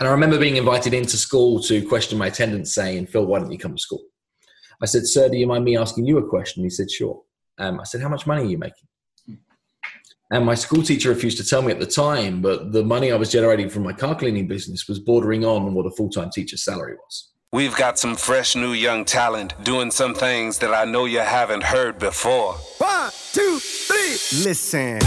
And I remember being invited into school to question my attendance, saying, "Phil, why don't you come to school?" I said, "Sir, do you mind me asking you a question?" He said, "Sure." I said, "How much money are you making?" And my school teacher refused to tell me at the time, but the money I was generating from my car cleaning business was bordering on what a full-time teacher's salary was. We've got some fresh new young talent doing some things that I know you haven't heard before. 1, 2, 3, listen.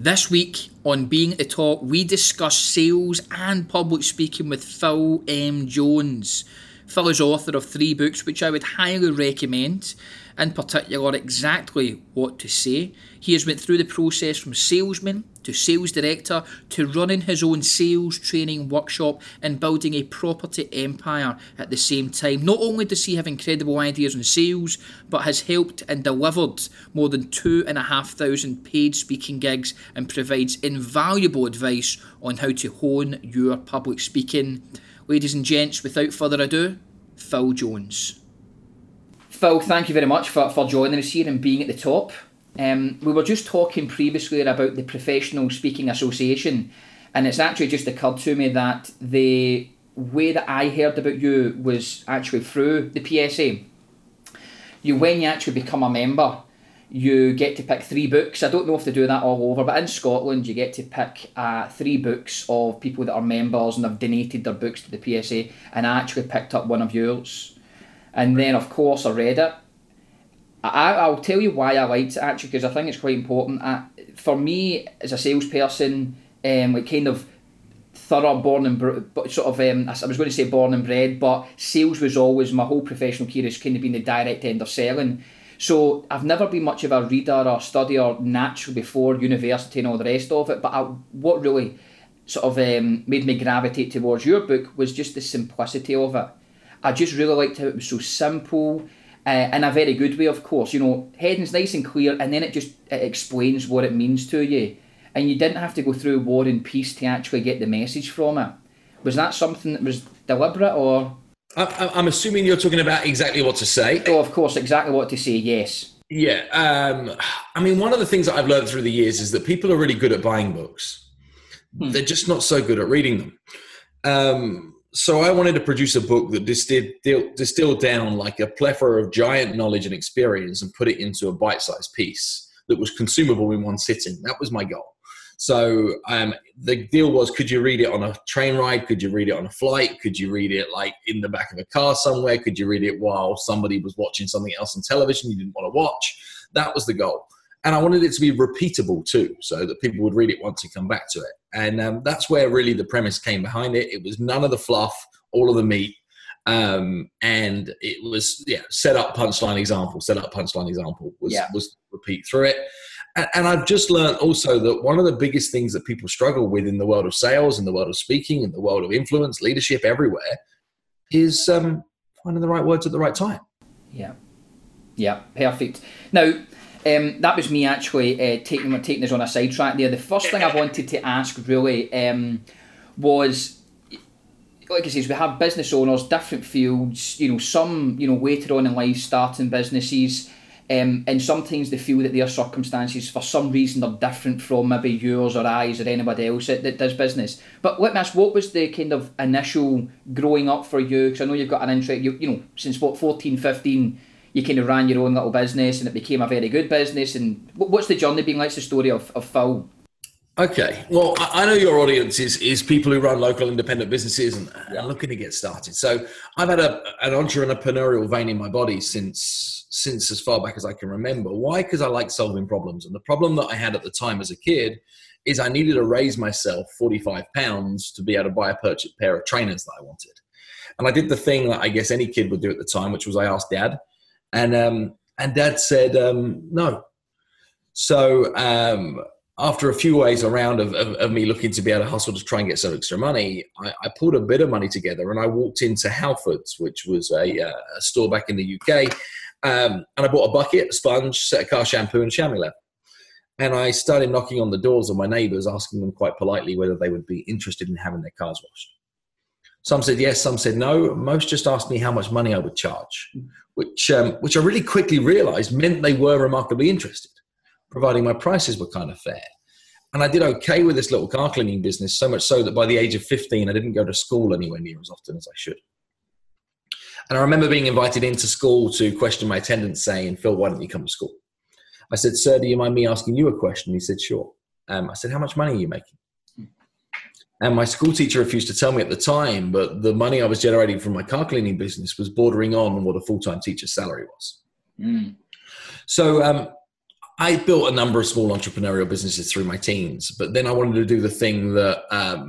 This week on Being a Talk, we discuss sales and public speaking with Phil M. Jones. Phil is author of 3 books, which I would highly recommend, in particular Exactly What to Say. He has went through the process from salesman to sales director to running his own sales training workshop and building a property empire at the same time. Not only does he have incredible ideas on sales, but has helped and delivered more than 2,500 paid speaking gigs and provides invaluable advice on how to hone your public speaking. Ladies and gents, without further ado, Phil Jones. Phil, thank you very much for joining us here and being at the top. We were just talking previously about the Professional Speaking Association, and it's actually just occurred to me that the way that I heard about you was actually through the PSA. When you actually become a member, you get to pick 3 books. I don't know if they do that all over, but in Scotland you get to pick 3 books of people that are members and have donated their books to the PSA, and I actually picked up one of yours. And then, of course, I read it. I'll tell you why I liked it, actually, because I think it's quite important. For me, as a salesperson, like kind of thorough, born and I was going to say born and bred, but sales was always, my whole professional career has kind of been the direct end of selling. So I've never been much of a reader or studier naturally before university and all the rest of it, but what really sort of made me gravitate towards your book was just the simplicity of it. I just really liked how it was so simple, in a very good way, of course. You know, heading's nice and clear, and then it explains what it means to you. And you didn't have to go through War and Peace to actually get the message from it. Was that something that was deliberate, or...? I'm assuming you're talking about Exactly What to Say. Oh, of course, Exactly What to Say, yes. Yeah. I mean, one of the things that I've learned through the years is that people are really good at buying books. They're just not so good at reading them. So I wanted to produce a book that distilled down like a plethora of giant knowledge and experience and put it into a bite-sized piece that was consumable in one sitting. That was my goal. So the deal was, could you read it on a train ride? Could you read it on a flight? Could you read it like in the back of a car somewhere? Could you read it while somebody was watching something else on television you didn't want to watch? That was the goal. And I wanted it to be repeatable too, so that people would read it once and come back to it. And that's where really the premise came behind it. It was none of the fluff, all of the meat. And it was, set up, punchline, example, was repeat through it. And I've just learned also that one of the biggest things that people struggle with in the world of sales, in the world of speaking, in the world of influence, leadership, everywhere, is finding the right words at the right time. Yeah. Yeah, perfect. Now, that was me actually taking us on a sidetrack there. The first thing I wanted to ask really was... Like I say, we have business owners, different fields, some, later on in life starting businesses, and sometimes they feel that their circumstances, for some reason, are different from maybe yours or I's or anybody else that does business. But let me ask, what was the kind of initial growing up for you? Because I know you've got an interest, since 14, 15, you kind of ran your own little business and it became a very good business. And what's the journey been like? It's the story of Phil. Okay. Well, I know your audience is people who run local independent businesses and are looking to get started. So I've had an entrepreneurial vein in my body since as far back as I can remember. Why? Because I like solving problems. And the problem that I had at the time as a kid is I needed to raise myself 45 pounds to be able to buy a pair of trainers that I wanted. And I did the thing that I guess any kid would do at the time, which was I asked Dad. And Dad said, no. So... after a few ways around of me looking to be able to hustle to try and get some extra money, I pulled a bit of money together and I walked into Halfords, which was a store back in the UK. And I bought a bucket, a sponge, set of car shampoo and chamois leather. And I started knocking on the doors of my neighbors, asking them quite politely whether they would be interested in having their cars washed. Some said yes, some said no. Most just asked me how much money I would charge, which I really quickly realized meant they were remarkably interested, providing my prices were kind of fair. And I did okay with this little car cleaning business, so much so that by the age of 15, I didn't go to school anywhere near as often as I should. And I remember being invited into school to question my attendance, saying, "Phil, why don't you come to school?" I said, "Sir, do you mind me asking you a question?" He said, "Sure." I said, "How much money are you making?" And my school teacher refused to tell me at the time, but the money I was generating from my car cleaning business was bordering on what a full-time teacher's salary was. Mm. So I built a number of small entrepreneurial businesses through my teens, but then I wanted to do the thing that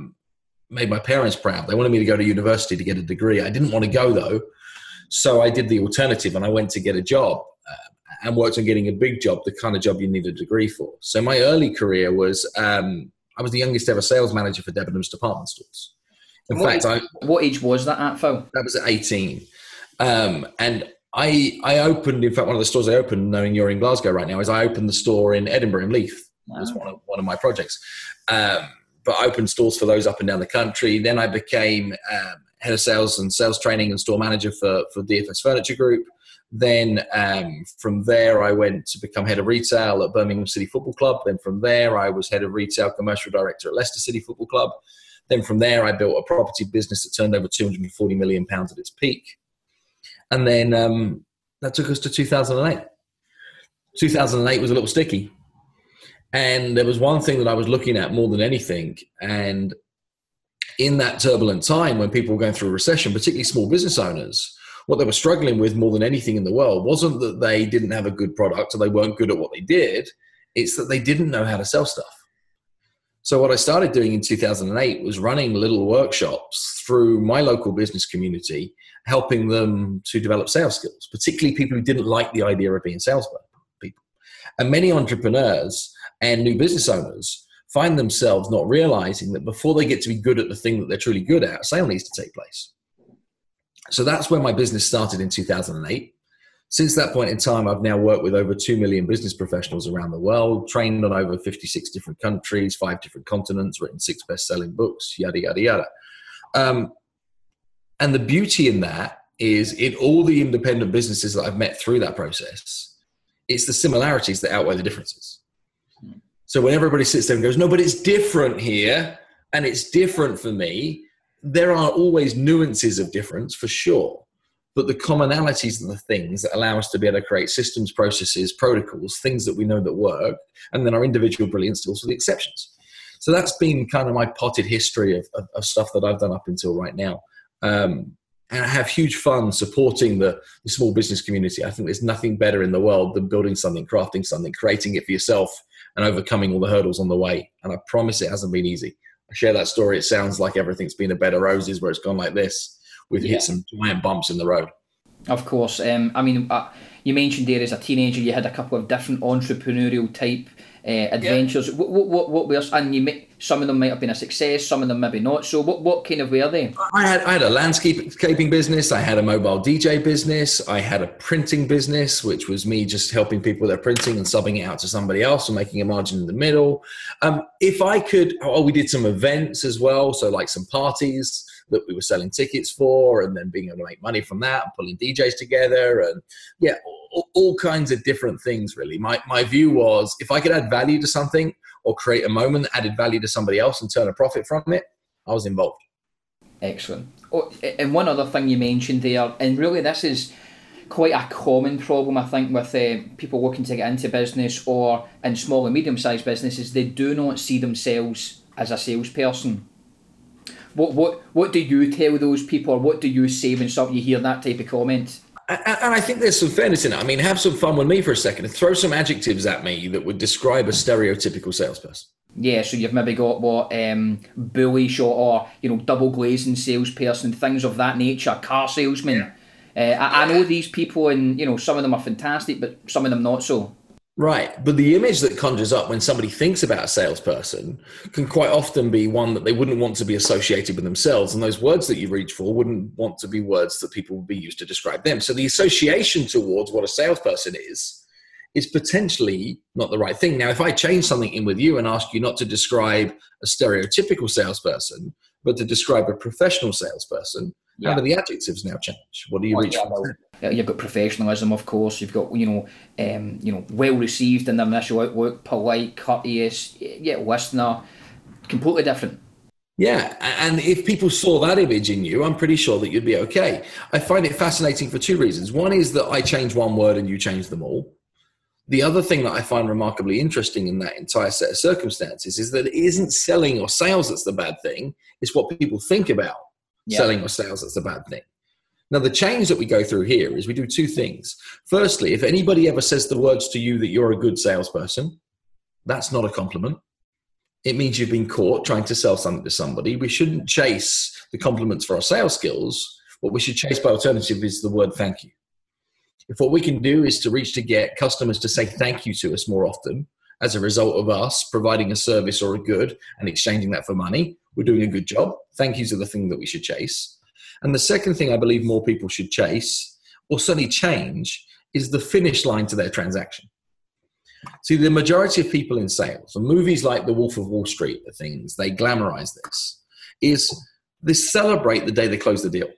made my parents proud. They wanted me to go to university to get a degree. I didn't want to go though, so I did the alternative and I went to get a job. And worked on getting a big job, the kind of job you need a degree for. So my early career was, I was the youngest ever sales manager for Debenhams department stores. What age was that at, Phil? That was at 18. And I opened, in fact, one of the stores I opened, knowing you're in Glasgow right now, is I opened the store in Edinburgh, in Leith. Wow. It was one of my projects. But I opened stores for those up and down the country. Then I became head of sales and sales training and store manager for DFS Furniture Group. Then from there, I went to become head of retail at Birmingham City Football Club. Then from there, I was head of retail commercial director at Leicester City Football Club. Then from there, I built a property business that turned over £240 million at its peak. And then that took us to 2008. 2008 was a little sticky. And there was one thing that I was looking at more than anything. And in that turbulent time when people were going through a recession, particularly small business owners, what they were struggling with more than anything in the world wasn't that they didn't have a good product or they weren't good at what they did. It's that they didn't know how to sell stuff. So what I started doing in 2008 was running little workshops through my local business community, helping them to develop sales skills, particularly people who didn't like the idea of being salespeople. And many entrepreneurs and new business owners find themselves not realizing that before they get to be good at the thing that they're truly good at, a sale needs to take place. So that's where my business started in 2008. Since that point in time, I've now worked with over 2 million business professionals around the world, trained on over 56 different countries, 5 different continents, written 6 best-selling books, yada, yada, yada. And the beauty in that is in all the independent businesses that I've met through that process, it's the similarities that outweigh the differences. So when everybody sits there and goes, "No, but it's different here and it's different for me," there are always nuances of difference for sure, but the commonalities are the things that allow us to be able to create systems, processes, protocols, things that we know that work, and then our individual brilliance tools for the exceptions. So that's been kind of my potted history of stuff that I've done up until right now. And I have huge fun supporting the small business community. I think there's nothing better in the world than building something, crafting something, creating it for yourself, and overcoming all the hurdles on the way. And I promise it hasn't been easy. I share that story. It sounds like everything's been a bed of roses where it's gone like this. We've hit some giant bumps in the road. Of course. I mean, you mentioned there as a teenager, you had a couple of different entrepreneurial type adventures. Yeah. What were and you some of them might have been a success, some of them maybe not. So what kind of were they? I had a landscaping business. I had a mobile DJ business. I had a printing business, which was me just helping people with their printing and subbing it out to somebody else and making a margin in the middle. If I could, we did some events as well. So like some parties that we were selling tickets for and then being able to make money from that and pulling DJs together and yeah, all kinds of different things really. My view was if I could add value to something or create a moment that added value to somebody else and turn a profit from it, I was involved. Excellent. Oh, and one other thing you mentioned there, and really this is quite a common problem, I think, with people looking to get into business or in small and medium-sized businesses, they do not see themselves as a salesperson. What do you tell those people, or what do you say when you hear that type of comment? And I think there's some fairness in it. I mean, have some fun with me for a second and throw some adjectives at me that would describe a stereotypical salesperson. Yeah, so you've maybe got what, bullish or you know, double glazing salesperson, things of that nature, car salesman. Yeah. I know these people and, you know, some of them are fantastic, but some of them not so. Right. But the image that conjures up when somebody thinks about a salesperson can quite often be one that they wouldn't want to be associated with themselves. And those words that you reach for wouldn't want to be words that people would be used to describe them. So the association towards what a salesperson is potentially not the right thing. Now, if I change something in with you and ask you not to describe a stereotypical salesperson, but to describe a professional salesperson, how do the adjectives now change? What do you reach for? You've got professionalism, of course. You've got, well received in their initial outlook, polite, courteous, yet listener, completely different. Yeah, and if people saw that image in you, I'm pretty sure that you'd be okay. I find it fascinating for two reasons. One is that I change one word and you change them all. The other thing that I find remarkably interesting in that entire set of circumstances is that it isn't selling or sales that's the bad thing. It's what people think about selling or sales that's the bad thing. Now, the change that we go through here is we do two things. Firstly, if anybody ever says the words to you that you're a good salesperson, that's not a compliment. It means you've been caught trying to sell something to somebody. We shouldn't chase the compliments for our sales skills. What we should chase by alternative is the word thank you. If what we can do is to reach to get customers to say thank you to us more often as a result of us providing a service or a good and exchanging that for money, we're doing a good job. Thank yous are the thing that we should chase. And the second thing I believe more people should chase, or certainly change, is the finish line to their transaction. See, the majority of people in sales, and movies like The Wolf of Wall Street, the things, they glamorize this, is they celebrate the day they close the deal.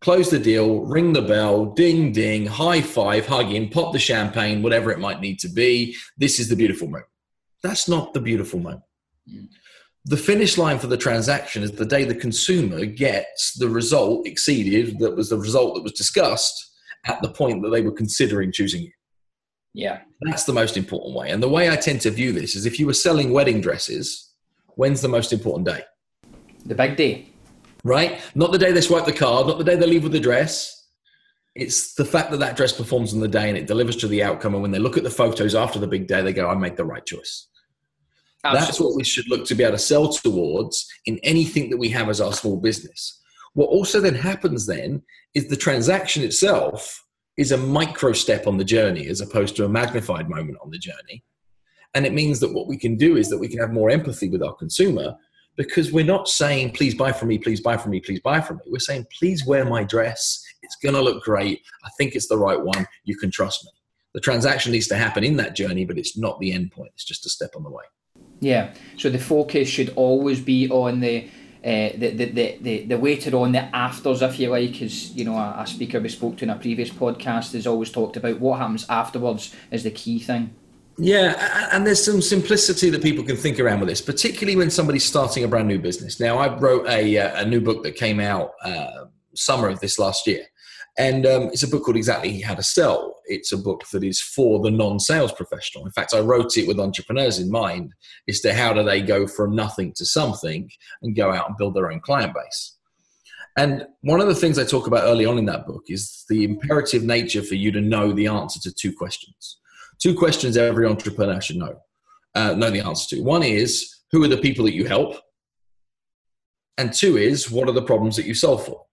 Close the deal, ring the bell, ding, ding, high five, hug in, pop the champagne, whatever it might need to be. This is the beautiful moment. That's not the beautiful moment. The finish line for the transaction is the day the consumer gets the result exceeded, that was the result that was discussed at the point that they were considering choosing you. Yeah. That's the most important way. And the way I tend to view this is if you were selling wedding dresses, when's the most important day? The big day. Right? Not the day they swipe the card, not the day they leave with the dress. It's the fact that that dress performs on the day and it delivers to the outcome. And when they look at the photos after the big day, they go, I made the right choice. Absolutely. That's what we should look to be able to sell towards in anything that we have as our small business. What also then happens then is the transaction itself is a micro step on the journey as opposed to a magnified moment on the journey. And it means that what we can do is that we can have more empathy with our consumer because we're not saying, please buy from me, please buy from me, please buy from me. We're saying, please wear my dress. It's going to look great. I think it's the right one. You can trust me. The transaction needs to happen in that journey, but it's not the end point. It's just a step on the way. Yeah. So the focus should always be on the later on, the afters, if you like, is, you know, a speaker we spoke to in a previous podcast has always talked about what happens afterwards is the key thing. Yeah, and there's some simplicity that people can think around with this, particularly when somebody's starting a brand new business. Now, I wrote a new book that came out summer of this last year, and it's a book called Exactly How to Sell. It's a book that is for the non-sales professional. In fact, I wrote it with entrepreneurs in mind as to how do they go from nothing to something and go out and build their own client base. And one of the things I talk about early on in that book is the imperative nature for you to know the answer to two questions. Two questions every entrepreneur should know the answer to. One is, who are the people that you help? And two is, what are the problems that you solve for?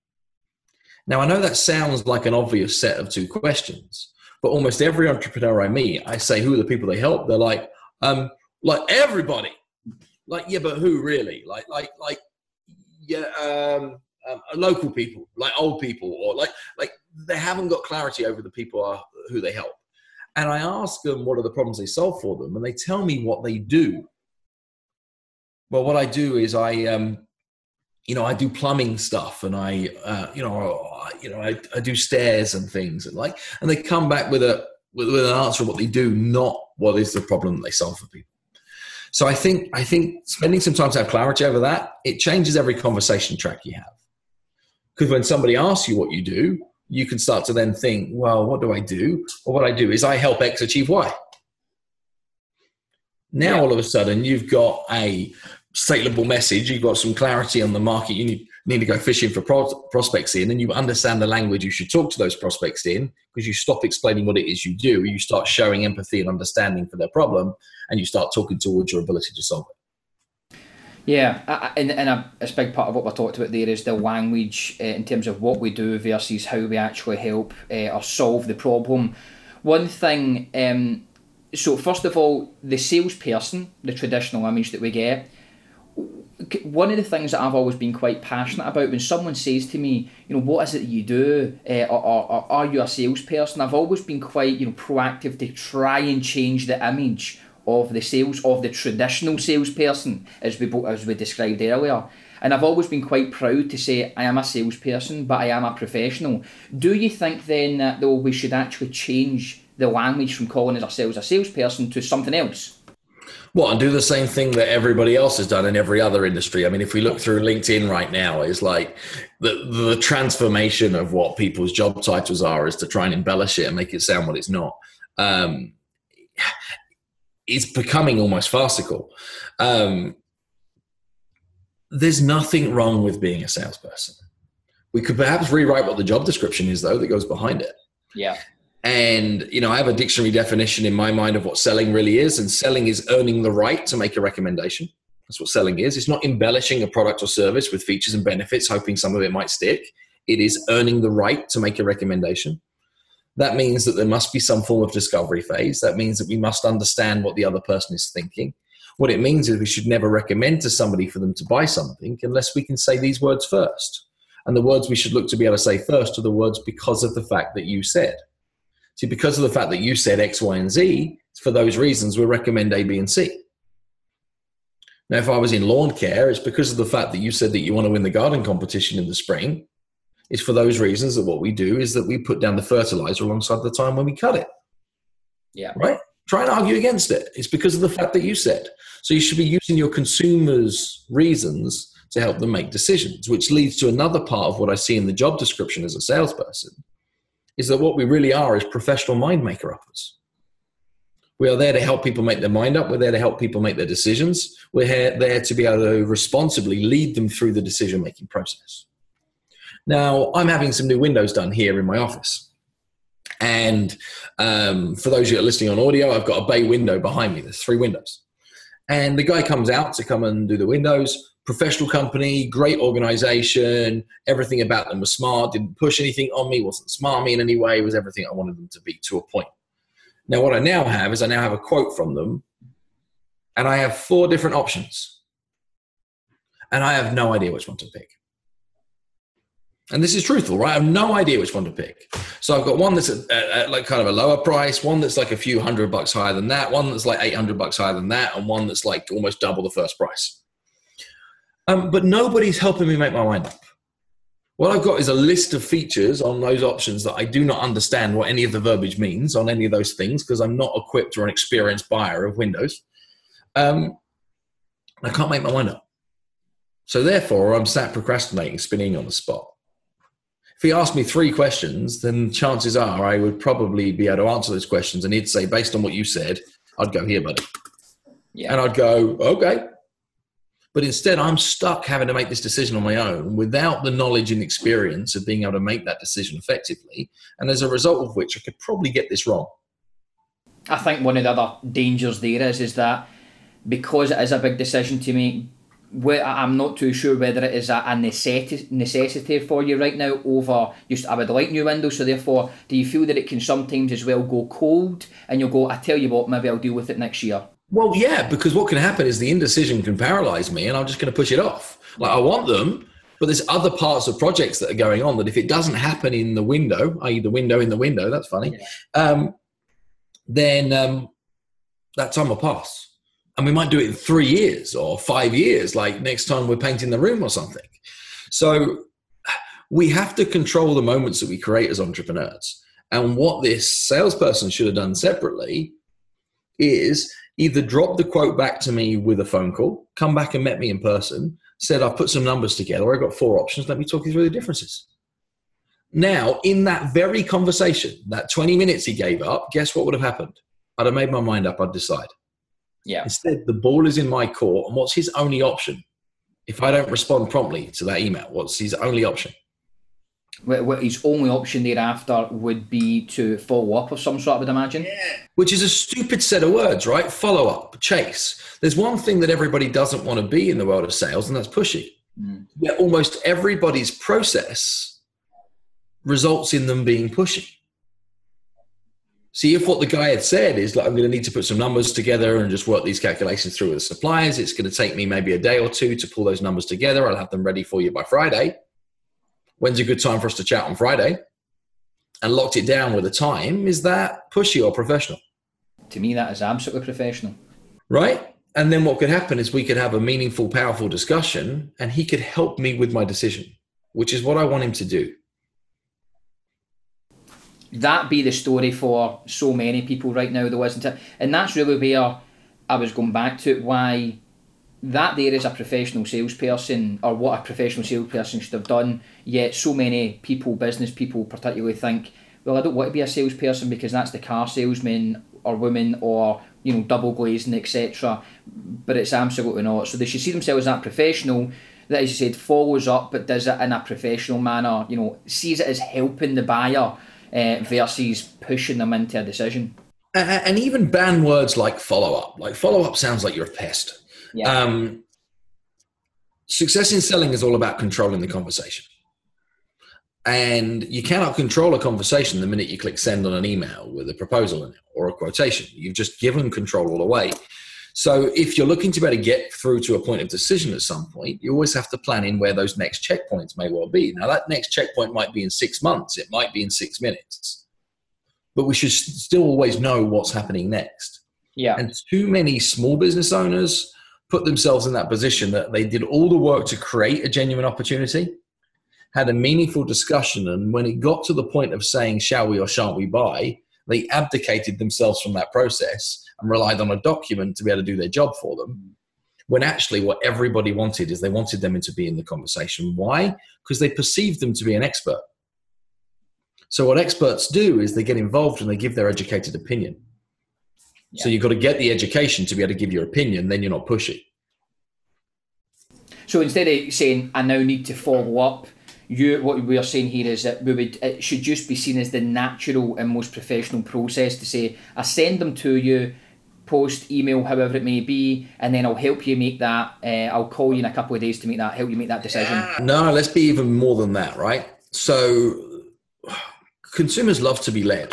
Now, I know that sounds like an obvious set of two questions, but almost every entrepreneur I meet, I say, who are the people they help? They're like everybody. Like, yeah, but who really? Local people, like old people, or like they haven't got clarity over the people who they help. And I ask them, what are the problems they solve for them? And they tell me what they do. Well, what I do is I do plumbing stuff and I do stairs and things and they come back with an answer of what they do, not what is the problem that they solve for people. So I think spending some time to have clarity over that, it changes every conversation track you have. Because when somebody asks you what you do, you can start to then think, well, what do I do? Or what I do is I help X achieve Y. Now, all of a sudden, you've got a saleable message. You've got some clarity on the market. You need to go fishing for prospects in, and you understand the language you should talk to those prospects in because you stop explaining what it is you do. You start showing empathy and understanding for their problem, and you start talking towards your ability to solve it. Yeah, and a big part of what we're talking about there is the language in terms of what we do versus how we actually help or solve the problem. One thing, so first of all, the salesperson, the traditional image that we get, one of the things that I've always been quite passionate about, when someone says to me, you know, what is it that you do, or are you a salesperson? I've always been quite, you know, proactive to try and change the image of the sales, of the traditional salesperson, as we described earlier. And I've always been quite proud to say I am a salesperson, but I am a professional. Do you think then that though we should actually change the language from calling ourselves a salesperson to something else? Well, and do the same thing that everybody else has done in every other industry. I mean, if we look through LinkedIn right now, it's like the transformation of what people's job titles are is to try and embellish it and make it sound what it's not. It's becoming almost farcical. There's nothing wrong with being a salesperson. We could perhaps rewrite what the job description is, though, that goes behind it. Yeah. And, you know, I have a dictionary definition in my mind of what selling really is, and selling is earning the right to make a recommendation. That's what selling is. It's not embellishing a product or service with features and benefits, hoping some of it might stick. It is earning the right to make a recommendation. That means that there must be some form of discovery phase. That means that we must understand what the other person is thinking. What it means is we should never recommend to somebody for them to buy something unless we can say these words first. And the words we should look to be able to say first are the words "because of the fact that you said." See, because of the fact that you said X, Y, and Z, for those reasons, we recommend A, B, and C. Now, if I was in lawn care, it's because of the fact that you said that you want to win the garden competition in the spring. It's for those reasons that what we do is that we put down the fertilizer alongside the time when we cut it. Yeah. Right? Try and argue against it. It's because of the fact that you said. So you should be using your consumers' reasons to help them make decisions, which leads to another part of what I see in the job description as a salesperson, is that what we really are is professional mind maker uppers. We are there to help people make their mind up. We're there to help people make their decisions. We're there to be able to responsibly lead them through the decision-making process. Now, I'm having some new windows done here in my office. And for those of you that are listening on audio, I've got a bay window behind me. There's 3 windows. And the guy comes out to come and do the windows. Professional company, great organization. Everything about them was smart. Didn't push anything on me. Wasn't smarmy in any way. Was everything I wanted them to be to a point. Now, what I now have is I now have a quote from them. And I have 4 different options. And I have no idea which one to pick. And this is truthful, right? I have no idea which one to pick. So I've got one that's at like kind of a lower price, one that's like a few $100 higher than that, one that's like $800 higher than that, and one that's like almost double the first price. But nobody's helping me make my mind up. What I've got is a list of features on those options that I do not understand what any of the verbiage means on any of those things because I'm not equipped or an experienced buyer of windows. I can't make my mind up. So therefore, I'm sat procrastinating, spinning on the spot. If he asked me 3 questions, then chances are I would probably be able to answer those questions. And he'd say, based on what you said, I'd go here, buddy. Yeah. And I'd go, okay. But instead, I'm stuck having to make this decision on my own without the knowledge and experience of being able to make that decision effectively. And as a result of which, I could probably get this wrong. I think one of the other dangers there is that because it is a big decision to make, I'm not too sure whether it is a necessity for you right now over just I would like new windows, so therefore do you feel that it can sometimes as well go cold and you'll go, I tell you what, maybe I'll deal with it next year? Well, yeah, because what can happen is the indecision can paralyze me and I'm just going to push it off. Like I want them, but there's other parts of projects that are going on that if it doesn't happen in the window, i.e. the window in the window, that's funny, yeah. Then that time will pass. And we might do it in 3 years or 5 years, like next time we're painting the room or something. So we have to control the moments that we create as entrepreneurs. And what this salesperson should have done separately is either drop the quote back to me with a phone call, come back and met me in person, said, I've put some numbers together. I've got 4 options. Let me talk you through the differences. Now, in that very conversation, that 20 minutes he gave up, guess what would have happened? I'd have made my mind up. I'd decide. Yeah. Instead, the ball is in my court. And what's his only option? If I don't respond promptly to that email, what's his only option? Well, his only option thereafter would be to follow up of some sort, I would imagine. Yeah. Which is a stupid set of words, right? Follow up, chase. There's one thing that everybody doesn't want to be in the world of sales, and that's pushy. Mm. Yeah, almost everybody's process results in them being pushy. See, if what the guy had said is like, I'm going to need to put some numbers together and just work these calculations through with the suppliers. It's going to take me maybe a day or two to pull those numbers together. I'll have them ready for you by Friday. When's a good time for us to chat on Friday? And locked it down with a time. Is that pushy or professional? To me, that is absolutely professional. Right? And then what could happen is we could have a meaningful, powerful discussion and he could help me with my decision, which is what I want him to do. That be the story for so many people right now, though, isn't it? And that's really where I was going back to why that there is a professional salesperson, or what a professional salesperson should have done, yet so many people, business people particularly, think, well, I don't want to be a salesperson because that's the car salesman or woman or, you know, double glazing, etc. But it's absolutely not. So they should see themselves as that professional that, as you said, follows up but does it in a professional manner, you know, sees it as helping the buyer versus pushing them into a decision. And even ban words like follow-up. Like, follow-up sounds like you're a pest. Yeah. Success in selling is all about controlling the conversation. And you cannot control a conversation the minute you click send on an email with a proposal in it or a quotation. You've just given control all away. So if you're looking to better get through to a point of decision at some point, you always have to plan in where those next checkpoints may well be. Now, that next checkpoint might be in 6 months. It might be in 6 minutes. But we should still always know what's happening next. Yeah. And too many small business owners put themselves in that position that they did all the work to create a genuine opportunity, had a meaningful discussion, and when it got to the point of saying, shall we or shan't we buy, they abdicated themselves from that process and relied on a document to be able to do their job for them, when actually what everybody wanted is they wanted them to be in the conversation. Why? Because they perceived them to be an expert. So what experts do is they get involved and they give their educated opinion. Yeah. So you've got to get the education to be able to give your opinion, then you're not pushy. So instead of saying, I now need to follow up, what we are saying here is that it should just be seen as the natural and most professional process to say, I send them to you, post, email, however it may be, and then I'll help you make that. I'll call you in a couple of days to help you make that decision. No, let's be even more than that, right? So consumers love to be led.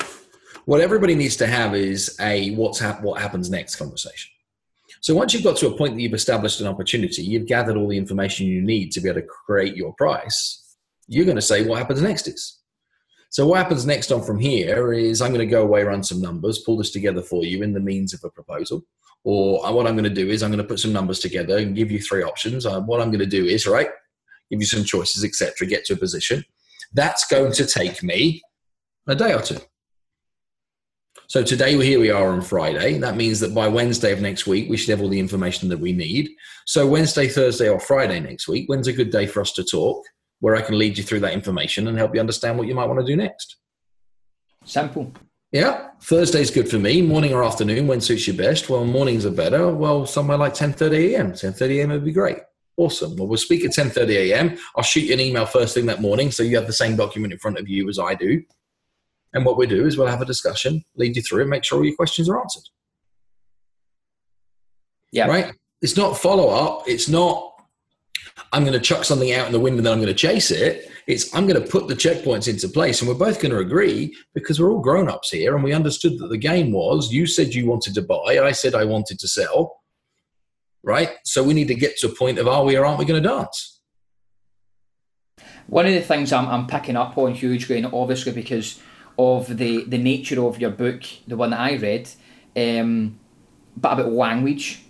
What everybody needs to have is a what happens next conversation. So once you've got to a point that you've established an opportunity, you've gathered all the information you need to be able to create your price, you're going to say what happens next is. So what happens next on from here is I'm going to go away, run some numbers, pull this together for you in the means of a proposal. Or what I'm going to do is I'm going to put some numbers together and give you 3 options. What I'm going to do is, right, give you some choices, etc., get to a position. That's going to take me a day or two. So today, here we are on Friday. That means that by Wednesday of next week, we should have all the information that we need. So Wednesday, Thursday, or Friday next week, when's a good day for us to talk, where I can lead you through that information and help you understand what you might want to do next? Simple. Yeah. Thursday's good for me. Morning or afternoon, when suits you best? Well, mornings are better. Well, somewhere like 10:30 a.m. 10:30 a.m. would be great. Awesome. Well, we'll speak at 10:30 a.m. I'll shoot you an email first thing that morning so you have the same document in front of you as I do. And what we do is we'll have a discussion, lead you through, and make sure all your questions are answered. Yeah. Right? It's not follow-up. It's not I'm going to chuck something out in the wind and then I'm going to chase it. It's I'm going to put the checkpoints into place, and we're both going to agree because we're all grown-ups here and we understood that the game was you said you wanted to buy, I said I wanted to sell, right? So we need to get to a point of are we or aren't we going to dance? One of the things I'm picking up on hugely, and obviously because of the nature of your book, the one that I read, but about language.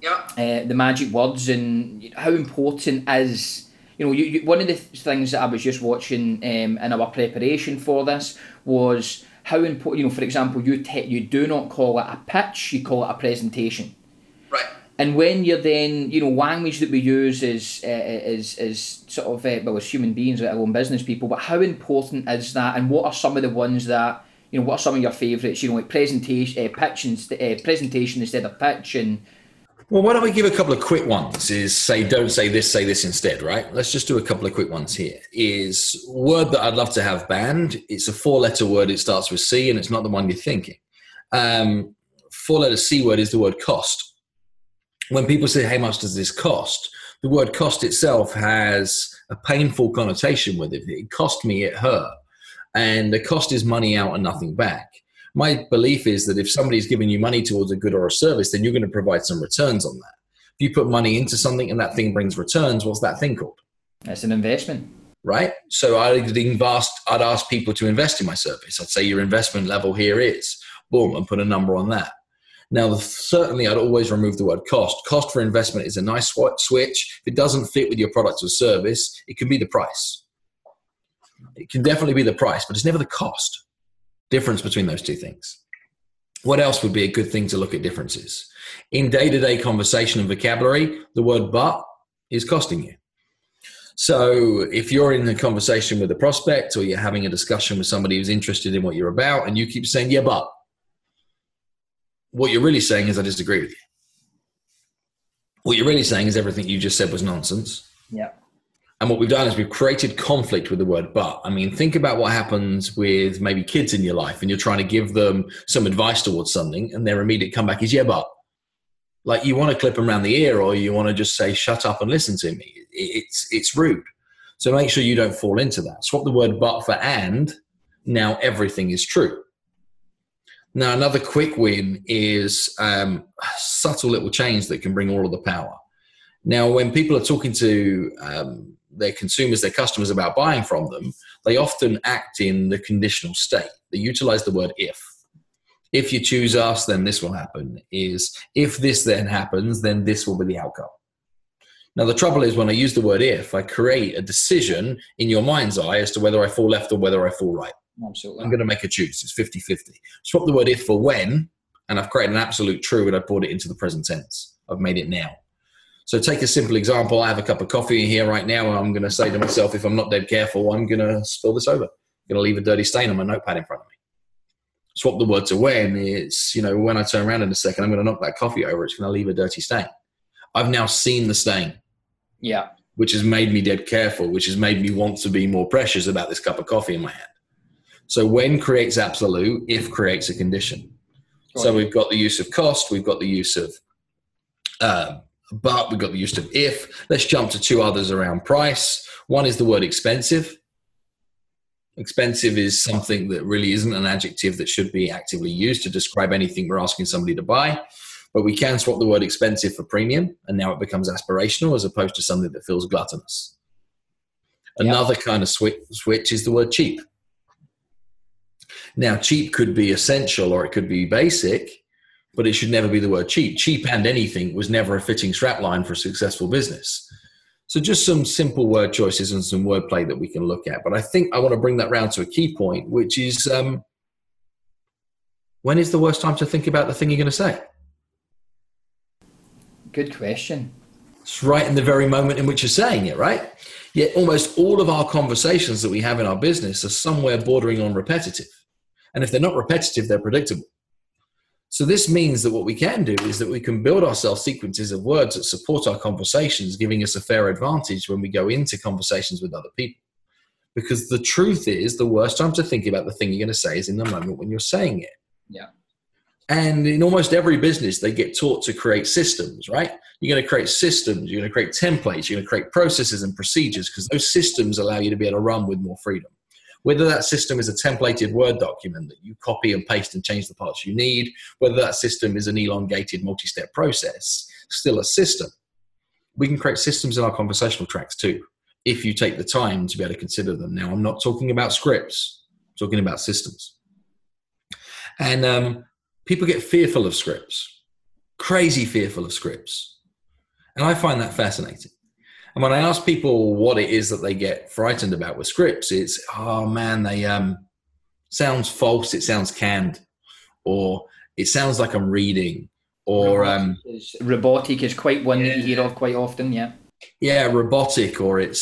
Yeah. The magic words and how important is, you know, one of the things that I was just watching in our preparation for this was how important, you know, for example, you do not call it a pitch, you call it a presentation. Right. And when you're then, you know, language that we use is sort of, well, as human beings, let alone business people, but how important is that, and what are some of the ones that, you know, what are some of your favourites, you know, like presentation instead of pitch and... Well, why don't we give a couple of quick ones is say, don't say this instead, right? Let's just do a couple of quick ones here. Is word that I'd love to have banned. It's a 4-letter word. It starts with C and it's not the one you're thinking. 4-letter C word is the word cost. When people say, how much does this cost? The word cost itself has a painful connotation with it. It cost me, it hurt. And the cost is money out and nothing back. My belief is that if somebody's giving you money towards a good or a service, then you're going to provide some returns on that. If you put money into something and that thing brings returns, what's that thing called? That's an investment. Right? So I'd ask people to invest in my service. I'd say your investment level here is, boom, and put a number on that. Now, certainly I'd always remove the word cost. Cost for investment is a nice switch. If it doesn't fit with your product or service, it can be the price. It can definitely be the price, but it's never the cost. Difference between those two things. What else would be a good thing to look at differences? In day-to-day conversation and vocabulary, the word but is costing you. So if you're in a conversation with a prospect or you're having a discussion with somebody who's interested in what you're about and you keep saying, yeah, but, what you're really saying is I disagree with you. What you're really saying is everything you just said was nonsense. Yeah. And what we've done is we've created conflict with the word but. I mean, think about what happens with maybe kids in your life and you're trying to give them some advice towards something and their immediate comeback is, yeah, but. Like you want to clip them around the ear or you want to just say, shut up and listen to me. It's rude. So make sure you don't fall into that. Swap the word but for and. Now everything is true. Now, another quick win is a subtle little change that can bring all of the power. Now, when people are talking to their consumers, their customers about buying from them, they often act in the conditional state. They utilize the word if. If you choose us, then this will happen. If this then happens, then this will be the outcome. Now, the trouble is when I use the word if, I create a decision in your mind's eye as to whether I fall left or whether I fall right. Absolutely. I'm going to make a choose. It's 50-50. Swap the word if for when, and I've created an absolute true, and I've brought it into the present tense. I've made it now. So take a simple example. I have a cup of coffee here right now, and I'm going to say to myself, if I'm not dead careful, I'm going to spill this over. I'm going to leave a dirty stain on my notepad in front of me. Swap the word to when. It's, when I turn around in a second, I'm going to knock that coffee over. It's going to leave a dirty stain. I've now seen the stain. Yeah. Which has made me dead careful, which has made me want to be more precious about this cup of coffee in my hand. So when creates absolute, if creates a condition. So we've got the use of cost, we've got the use of but, we've got the use of if. Let's jump to two others around price. One is the word expensive. Expensive is something that really isn't an adjective that should be actively used to describe anything we're asking somebody to buy. But we can swap the word expensive for premium, and now it becomes aspirational as opposed to something that feels gluttonous. Another kind of switch is the word cheap. Now, cheap could be essential or it could be basic, but it should never be the word cheap. Cheap and anything was never a fitting strapline for a successful business. So just some simple word choices and some wordplay that we can look at. But I think I want to bring that round to a key point, which is when is the worst time to think about the thing you're going to say? Good question. It's right in the very moment in which you're saying it, right? Yet almost all of our conversations that we have in our business are somewhere bordering on repetitive. And if they're not repetitive, they're predictable. So this means that what we can do is that we can build ourselves sequences of words that support our conversations, giving us a fair advantage when we go into conversations with other people. Because the truth is, the worst time to think about the thing you're going to say is in the moment when you're saying it. Yeah. And in almost every business, they get taught to create systems, right? You're going to create systems, you're going to create templates, you're going to create processes and procedures because those systems allow you to be able to run with more freedom. Whether that system is a templated Word document that you copy and paste and change the parts you need, whether that system is an elongated multi-step process, still a system. We can create systems in our conversational tracks too, if you take the time to be able to consider them. Now, I'm not talking about scripts, I'm talking about systems. And people get fearful of scripts, crazy fearful of scripts. And I find that fascinating. And when I ask people what it is that they get frightened about with scripts, it's, oh man, they sounds false, it sounds canned, or it sounds like I'm reading, or robotic is quite one that you hear of quite often, yeah. Yeah, robotic, or it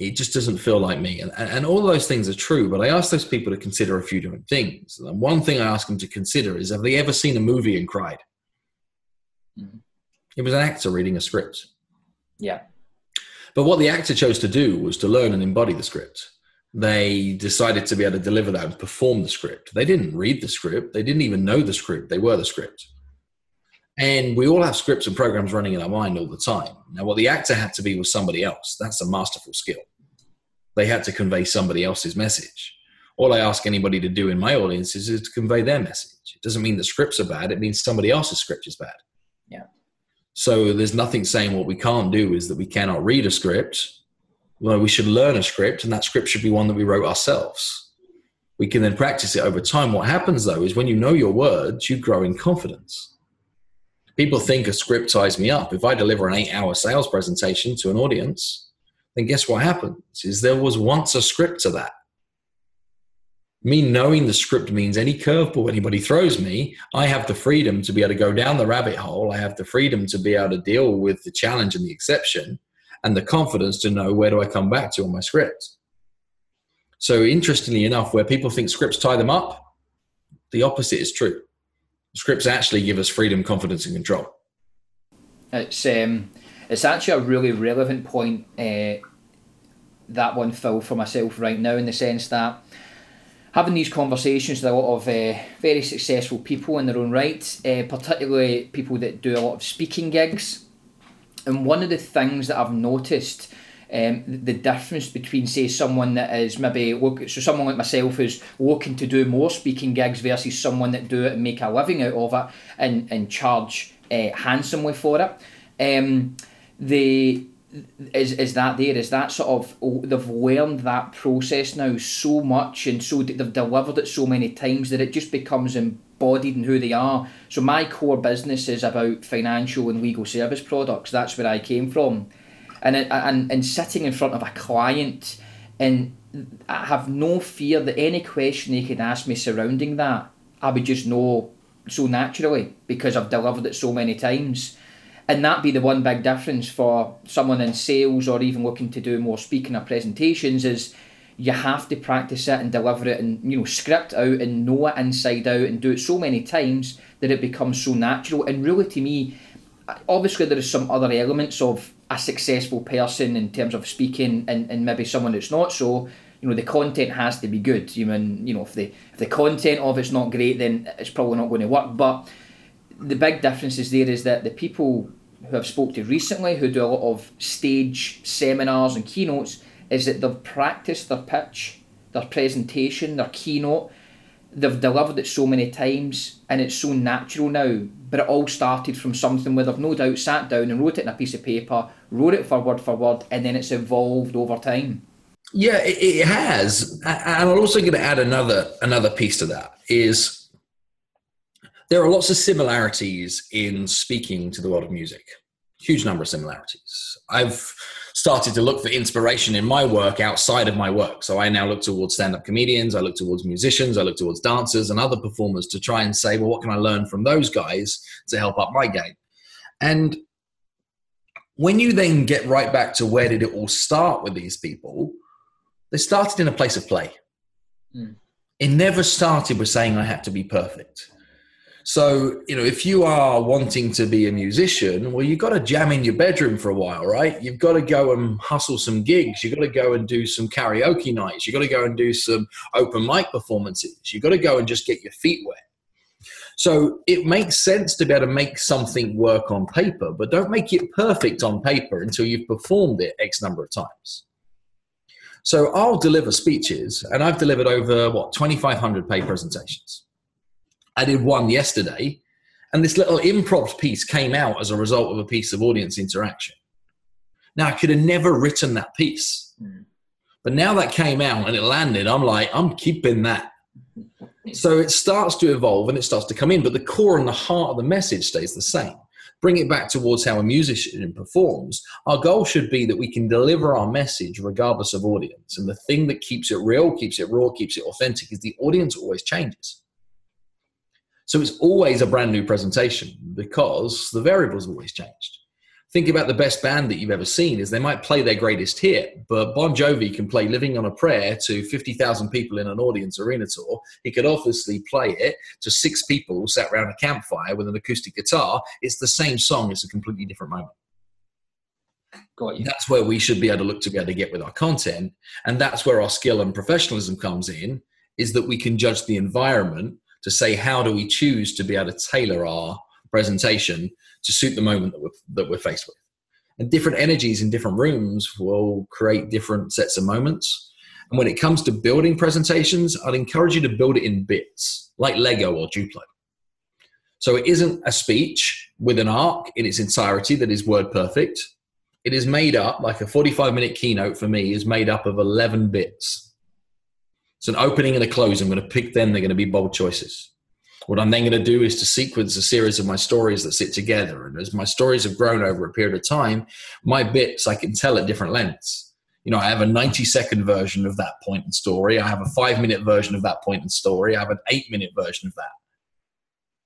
just doesn't feel like me. And all those things are true, but I ask those people to consider a few different things. And one thing I ask them to consider is, have they ever seen a movie and cried? Mm-hmm. It was an actor reading a script. Yeah. But what the actor chose to do was to learn and embody the script. They decided to be able to deliver that and perform the script. They didn't read the script. They didn't even know the script. They were the script. And we all have scripts and programs running in our mind all the time. Now, what the actor had to be was somebody else. That's a masterful skill. They had to convey somebody else's message. all I ask anybody to do in my audience is to convey their message. It doesn't mean that scripts are bad. It means somebody else's script is bad. Yeah. So there's nothing saying what we can't do is that we cannot read a script. Well, we should learn a script, and that script should be one that we wrote ourselves. We can then practice it over time. What happens, though, is when you know your words, you grow in confidence. People think a script ties me up. If I deliver an 8-hour sales presentation to an audience, then guess what happens is there was once a script to that. Me knowing the script means any curveball anybody throws me, I have the freedom to be able to go down the rabbit hole. I have the freedom to be able to deal with the challenge and the exception, and the confidence to know where do I come back to on my script. So interestingly enough, where people think scripts tie them up, the opposite is true. Scripts actually give us freedom, confidence, and control. It's actually a really relevant point, that one, Phil, for myself right now, in the sense that having these conversations with a lot of very successful people in their own right, particularly people that do a lot of speaking gigs. And one of the things that I've noticed, the difference between, say, someone that is maybe, so someone like myself who's looking to do more speaking gigs versus someone that do it and make a living out of it and charge handsomely for it, they've learned that process now so much, and so they've delivered it so many times that it just becomes embodied in who they are. So my core business is about financial and legal service products. That's where I came from, and sitting in front of a client, and I have no fear that any question they could ask me surrounding that, I would just know so naturally because I've delivered it so many times. And that'd be the one big difference for someone in sales or even looking to do more speaking or presentations, is you have to practice it and deliver it and, script out and know it inside out and do it so many times that it becomes so natural. And really, to me, obviously there is some other elements of a successful person in terms of speaking and maybe someone that's not so. The content has to be good. If the content of it's not great, then it's probably not going to work. But the big difference is there is that the people who I've spoke to recently who do a lot of stage seminars and keynotes is that they've practiced their pitch, their presentation, their keynote. They've delivered it so many times and it's so natural now. But it all started from something where they've no doubt sat down and wrote it in a piece of paper, wrote it for word, and then it's evolved over time. Yeah, it has. And I'm also going to add another piece to that is there are lots of similarities in speaking to the world of music. Huge number of similarities. I've started to look for inspiration in my work outside of my work. So I now look towards stand-up comedians, I look towards musicians, I look towards dancers and other performers to try and say, well, what can I learn from those guys to help up my game? And when you then get right back to where did it all start with these people, they started in a place of play. Mm. It never started with saying I had to be perfect. So, if you are wanting to be a musician, well, you've got to jam in your bedroom for a while, right? You've got to go and hustle some gigs. You've got to go and do some karaoke nights. You've got to go and do some open mic performances. You've got to go and just get your feet wet. So it makes sense to be able to make something work on paper, but don't make it perfect on paper until you've performed it X number of times. So I'll deliver speeches, and I've delivered over, 2,500 paid presentations. I did one yesterday, and this little improv piece came out as a result of a piece of audience interaction. Now, I could have never written that piece, but now that came out and it landed, I'm like, I'm keeping that. So it starts to evolve and it starts to come in, but the core and the heart of the message stays the same. Bring it back towards how a musician performs. Our goal should be that we can deliver our message regardless of audience. And the thing that keeps it real, keeps it raw, keeps it authentic is the audience always changes. So it's always a brand new presentation because the variables always changed. Think about the best band that you've ever seen is they might play their greatest hit, but Bon Jovi can play Living on a Prayer to 50,000 people in an audience arena tour. He could obviously play it to 6 people sat around a campfire with an acoustic guitar. It's the same song. It's a completely different moment. Got you. That's where we should be able to look to be able to get with our content. And that's where our skill and professionalism comes in, is that we can judge the environment to say, how do we choose to be able to tailor our presentation to suit the moment that we're faced with? And different energies in different rooms will create different sets of moments. And when it comes to building presentations, I'd encourage you to build it in bits, like Lego or Duplo. So it isn't a speech with an arc in its entirety that is word perfect. It is made up, like a 45-minute keynote for me is made up of 11 bits. It's an opening and a close. I'm going to pick them. They're going to be bold choices. What I'm then going to do is to sequence a series of my stories that sit together. And as my stories have grown over a period of time, my bits I can tell at different lengths. You know, I have a 90-second version of that point and story. I have a 5-minute version of that point and story. I have an 8-minute version of that.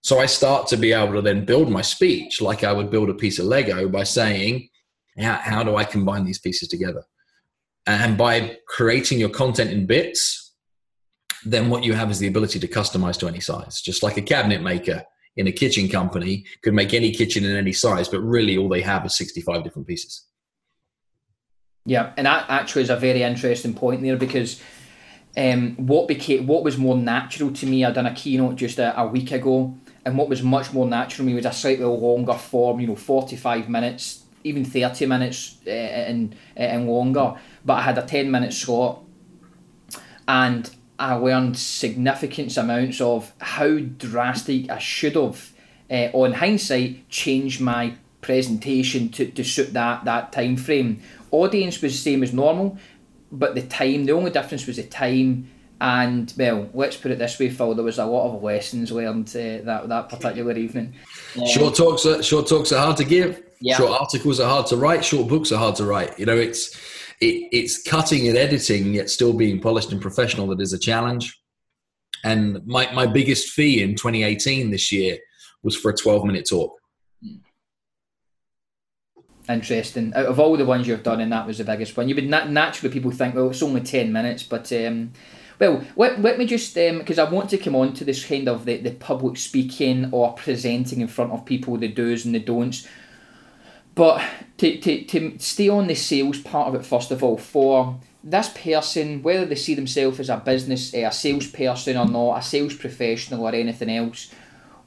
So I start to be able to then build my speech like I would build a piece of Lego by saying, how do I combine these pieces together? And by creating your content in bits, then what you have is the ability to customize to any size. Just like a cabinet maker in a kitchen company could make any kitchen in any size, but really all they have is 65 different pieces. Yeah, and that actually is a very interesting point there, because what was more natural to me, I'd done a keynote just a week ago, and what was much more natural to me was a slightly longer form, 45 minutes, even 30 minutes and longer. But I had a 10-minute slot, and I learned significant amounts of how drastic I should have, on hindsight, changed my presentation to suit that time frame. Audience was the same as normal, but the only difference was the time. And, well, let's put it this way, Phil, there was a lot of lessons learned that particular evening. Short talks are hard to give. Yeah. Short articles are hard to write. Short books are hard to write. It's cutting and editing, yet still being polished and professional, that is a challenge. And my biggest fee in 2018 this year was for a 12-minute talk. Interesting. Out of all the ones you've done, and that was the biggest one, you would naturally people think, well, it's only 10 minutes, but let me just, because I want to come on to this kind of the public speaking or presenting in front of people, the do's and the don'ts, but to stay on the sales part of it first of all, for this person, whether they see themselves as a business, a salesperson or not, a sales professional or anything else,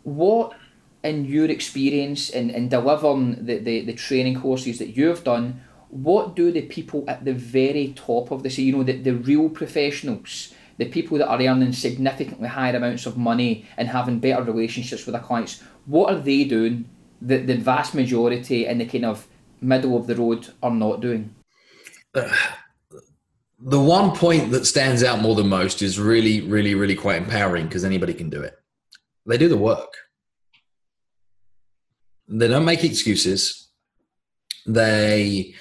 what in your experience in delivering the training courses that you've done, what do the people at the very top of this, the real professionals, the people that are earning significantly higher amounts of money and having better relationships with their clients, what are they doing that the vast majority in the kind of middle of the road are not doing? The one point that stands out more than most is really, really, really quite empowering, because anybody can do it. They do the work. They don't make excuses. They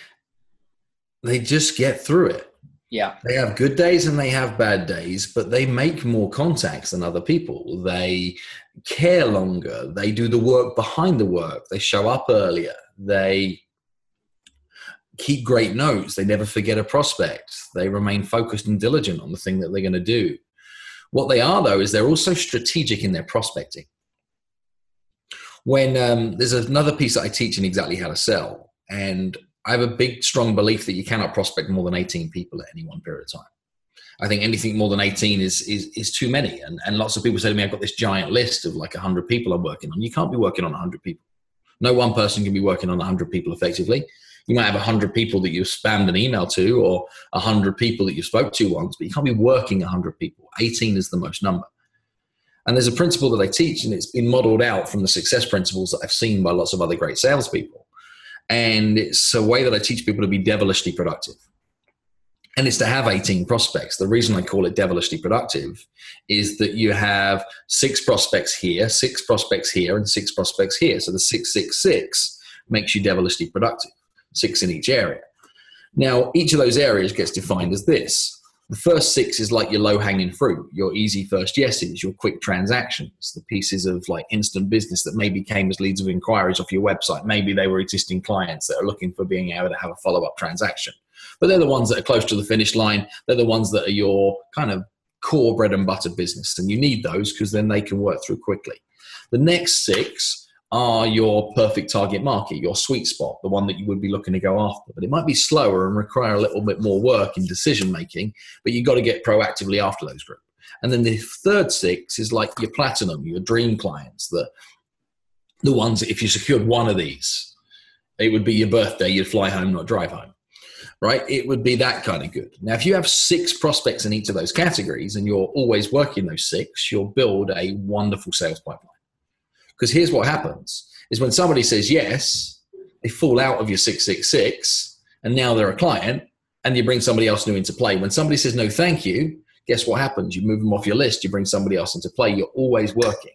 just get through it. Yeah. They have good days and they have bad days, but they make more contacts than other people. They care longer. They do the work behind the work. They show up earlier. They keep great notes. They never forget a prospect. They remain focused and diligent on the thing that they're going to do. What they are, though, is they're also strategic in their prospecting. When there's another piece that I teach in Exactly How to Sell, and I have a big, strong belief that you cannot prospect more than 18 people at any one period of time. I think anything more than 18 is too many. And lots of people say to me, I've got this giant list of like 100 people I'm working on. You can't be working on 100 people. No one person can be working on 100 people effectively. You might have 100 people that you've spammed an email to, or 100 people that you spoke to once, but you can't be working 100 people. 18 is the most number. And there's a principle that I teach, and it's been modeled out from the success principles that I've seen by lots of other great salespeople. And it's a way that I teach people to be devilishly productive. And it's to have 18 prospects. The reason I call it devilishly productive is that you have 6 prospects here, and 6 prospects here. So the 666 makes you devilishly productive, 6 in each area. Now, each of those areas gets defined as this. The first 6 is like your low-hanging fruit, your easy first yeses, your quick transactions, the pieces of like instant business that maybe came as leads of inquiries off your website. Maybe they were existing clients that are looking for being able to have a follow-up transaction. But they're the ones that are close to the finish line. They're the ones that are your kind of core bread and butter business. And you need those because then they can work through quickly. The next 6 are your perfect target market, your sweet spot, the one that you would be looking to go after. But it might be slower and require a little bit more work in decision-making, but you've got to get proactively after those groups. And then the third 6 is like your platinum, your dream clients, the ones that if you secured one of these, it would be your birthday, you'd fly home, not drive home. right? It would be that kind of good. Now, if you have 6 prospects in each of those categories and you're always working those 6, you'll build a wonderful sales pipeline. Because here's what happens is when somebody says yes, they fall out of your 666 and now they're a client, and you bring somebody else new into play. When somebody says no, thank you, guess what happens? You move them off your list, you bring somebody else into play. You're always working.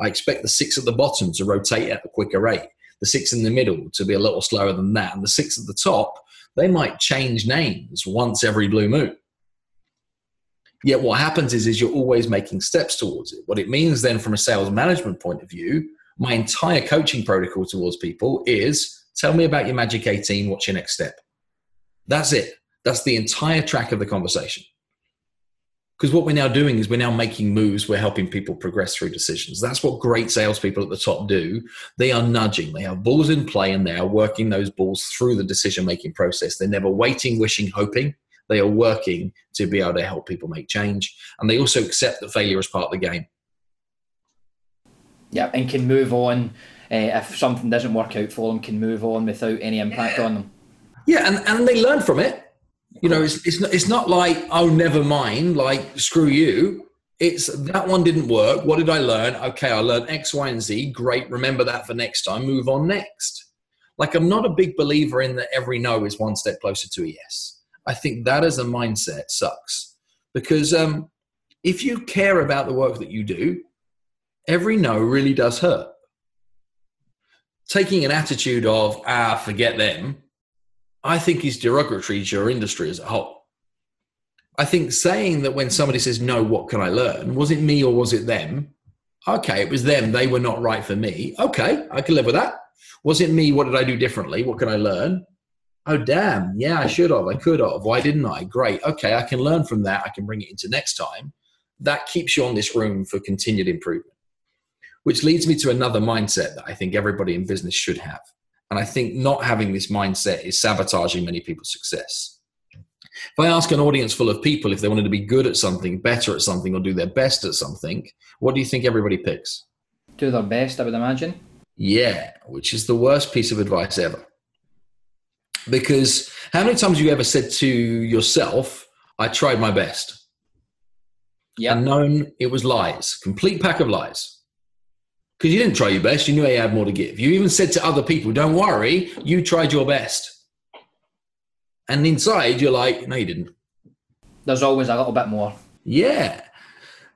I expect the 6 at the bottom to rotate at a quicker rate, the 6 in the middle to be a little slower than that, and the 6 at the top, they might change names once every blue moon. Yet what happens is you're always making steps towards it. What it means then from a sales management point of view, my entire coaching protocol towards people is, tell me about your Magic 18, what's your next step? That's it. That's the entire track of the conversation. Because what we're now doing is we're now making moves. We're helping people progress through decisions. That's what great salespeople at the top do. They are nudging. They have balls in play and they are working those balls through the decision-making process. They're never waiting, wishing, hoping. They are working to be able to help people make change. And they also accept that failure is part of the game. Yeah, and can move on. If something doesn't work out for them, can move on without any impact on them. Yeah, and they learn from it. You know, it's not like, oh, never mind, like, screw you. It's that one didn't work. What did I learn? Okay, I learned X, Y, and Z. Great. Remember that for next time. Move on next. Like, I'm not a big believer in that every no is one step closer to a yes. I think that as a mindset sucks, because if you care about the work that you do, every no really does hurt. Taking an attitude of, forget them, I think is derogatory to your industry as a whole. I think saying that when somebody says, no, what can I learn? Was it me or was it them? Okay, it was them. They were not right for me. Okay, I can live with that. Was it me? What did I do differently? What can I learn? Oh, damn. Yeah, I should have. I could have. Why didn't I? Great. Okay, I can learn from that. I can bring it into next time. That keeps you on this room for continued improvement, which leads me to another mindset that I think everybody in business should have. And I think not having this mindset is sabotaging many people's success. If I ask an audience full of people if they wanted to be good at something, better at something, or do their best at something, what do you think everybody picks? Do their best, I would imagine. Yeah, which is the worst piece of advice ever. Because how many times have you ever said to yourself, I tried my best? Yeah. And known it was lies, complete pack of lies. Because you didn't try your best. You knew you had more to give. You even said to other people, don't worry, you tried your best. And inside you're like, no, you didn't. There's always a little bit more. Yeah.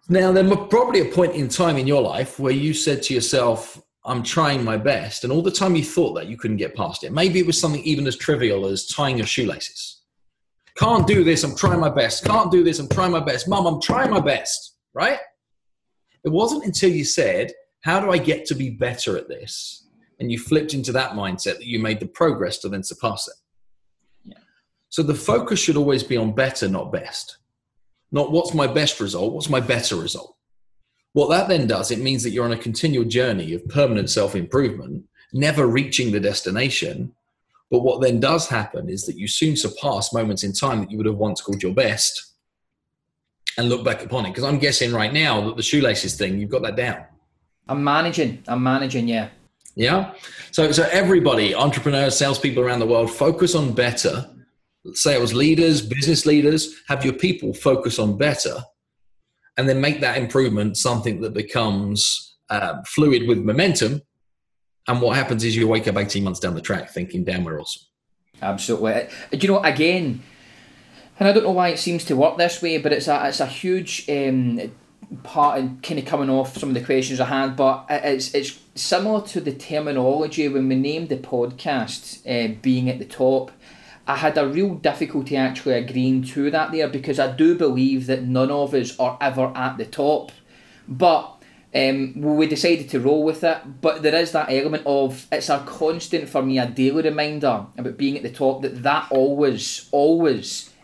Now, there was probably a point in time in your life where you said to yourself, I'm trying my best. And all the time you thought that, you couldn't get past it. Maybe it was something even as trivial as tying your shoelaces. Can't do this. I'm trying my best. Can't do this. I'm trying my best. Mom, I'm trying my best. Right? It wasn't until you said, how do I get to be better at this? And you flipped into that mindset that you made the progress to then surpass it. Yeah. So the focus should always be on better, not best. Not what's my best result, what's my better result. What that then does, it means that you're on a continual journey of permanent self-improvement, never reaching the destination. But what then does happen is that you soon surpass moments in time that you would have once called your best and look back upon it. Because I'm guessing right now that the shoelaces thing, you've got that down. I'm managing, yeah. Yeah? So everybody, entrepreneurs, salespeople around the world, focus on better. Sales leaders, business leaders, have your people focus on better and then make that improvement something that becomes fluid with momentum. And what happens is you wake up 18 months down the track thinking, damn, we're awesome. Absolutely. You know, again, and I don't know why it seems to work this way, but it's a huge... part and kind of coming off some of the questions I had, but it's similar to the terminology when we named the podcast Being at the Talk. I had a real difficulty actually agreeing to that there, because I do believe that none of us are ever at the top, but we decided to roll with it. But there is that element of, it's a constant for me, a daily reminder about being at the top, that always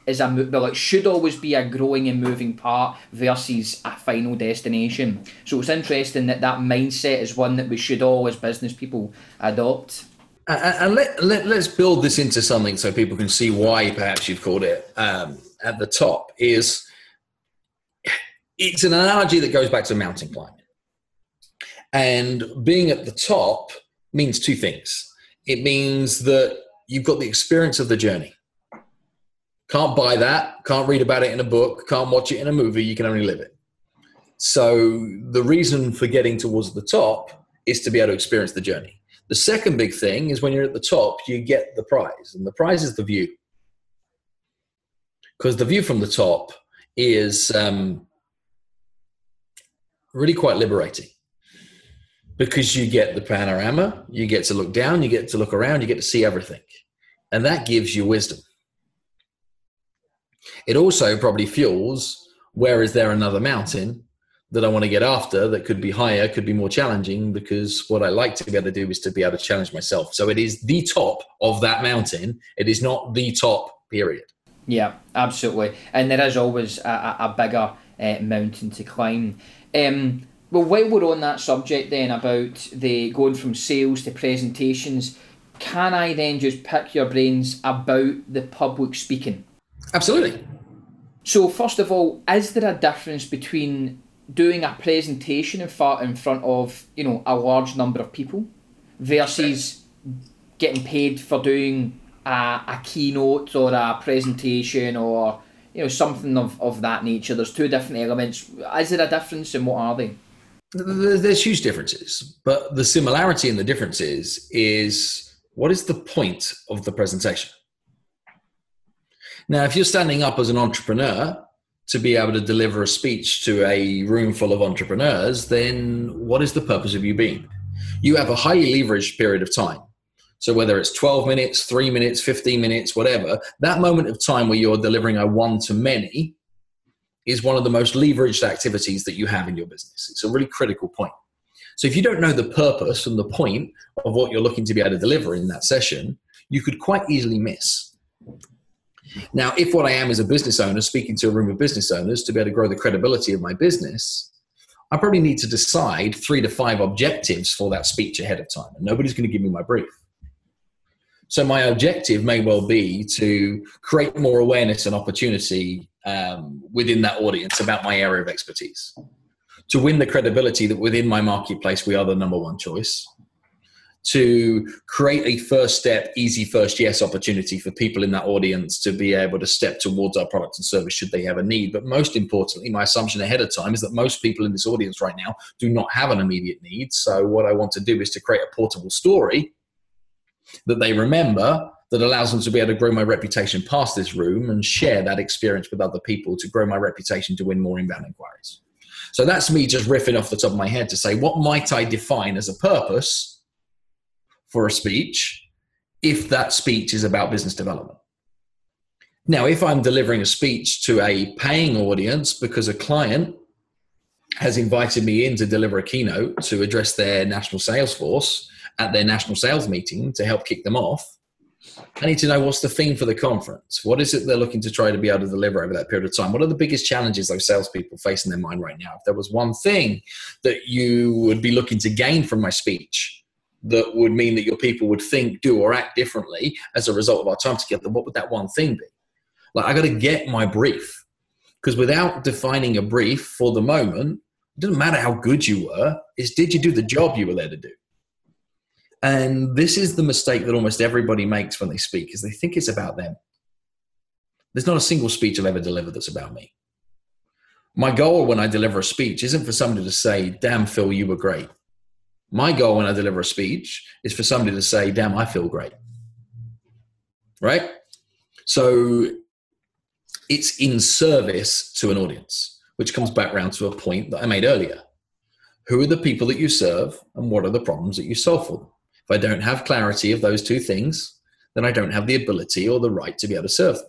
is a move, it should always be a growing and moving part versus a final destination. So it's interesting that mindset is one that we should all as business people adopt. And let's build this into something so people can see why perhaps you've called it at the top. It's an analogy that goes back to mountain climbing. And being at the top means two things. It means that you've got the experience of the journey. Can't buy that, can't read about it in a book, can't watch it in a movie, you can only live it. So the reason for getting towards the top is to be able to experience the journey. The second big thing is when you're at the top, you get the prize, and the prize is the view. Because the view from the top is really quite liberating, because you get the panorama, you get to look down, you get to look around, you get to see everything. And that gives you wisdom. It also probably fuels, where is there another mountain that I want to get after that could be higher, could be more challenging, because what I like to be able to do is to be able to challenge myself. So it is the top of that mountain. It is not the top, period. Yeah, absolutely. And there is always a bigger mountain to climb. Well, while we're on that subject then about the going from sales to presentations, can I then just pick your brains about the public speaking? Absolutely. So first of all, is there a difference between doing a presentation in front of, you know, a large number of people versus getting paid for doing a keynote or a presentation or, you know, something of that nature? There's two different elements. Is there a difference, and what are they? There's huge differences, but the similarity and the differences is what is the point of the presentation? Now, if you're standing up as an entrepreneur to be able to deliver a speech to a room full of entrepreneurs, then what is the purpose of you being? You have a highly leveraged period of time. So whether it's 12 minutes, 3 minutes, 15 minutes, whatever, that moment of time where you're delivering a one-to-many is one of the most leveraged activities that you have in your business. It's a really critical point. So if you don't know the purpose and the point of what you're looking to be able to deliver in that session, you could quite easily miss. Now, if what I am is a business owner speaking to a room of business owners to be able to grow the credibility of my business, I probably need to decide 3 to 5 objectives for that speech ahead of time. And nobody's going to give me my brief. So my objective may well be to create more awareness and opportunity within that audience about my area of expertise, to win the credibility that within my marketplace, we are the number one choice, to create a first step, easy first yes opportunity for people in that audience to be able to step towards our product and service should they have a need. But most importantly, my assumption ahead of time is that most people in this audience right now do not have an immediate need. So what I want to do is to create a portable story that they remember that allows them to be able to grow my reputation past this room and share that experience with other people to grow my reputation to win more inbound inquiries. So that's me just riffing off the top of my head to say, what might I define as a purpose for a speech, if that speech is about business development? Now, if I'm delivering a speech to a paying audience because a client has invited me in to deliver a keynote to address their national sales force at their national sales meeting to help kick them off, I need to know what's the theme for the conference. What is it they're looking to try to be able to deliver over that period of time? What are the biggest challenges those salespeople face in their mind right now? If there was one thing that you would be looking to gain from my speech that would mean that your people would think, do, or act differently as a result of our time together, what would that one thing be? Like, I got to get my brief, because without defining a brief for the moment, it doesn't matter how good you were, it's did you do the job you were there to do? And this is the mistake that almost everybody makes when they speak, is they think it's about them. There's not a single speech I've ever delivered that's about me. My goal when I deliver a speech isn't for somebody to say, damn, Phil, you were great. My goal when I deliver a speech is for somebody to say, damn, I feel great. Right? So it's in service to an audience, which comes back round to a point that I made earlier. Who are the people that you serve, and what are the problems that you solve for them? If I don't have clarity of those two things, then I don't have the ability or the right to be able to serve them.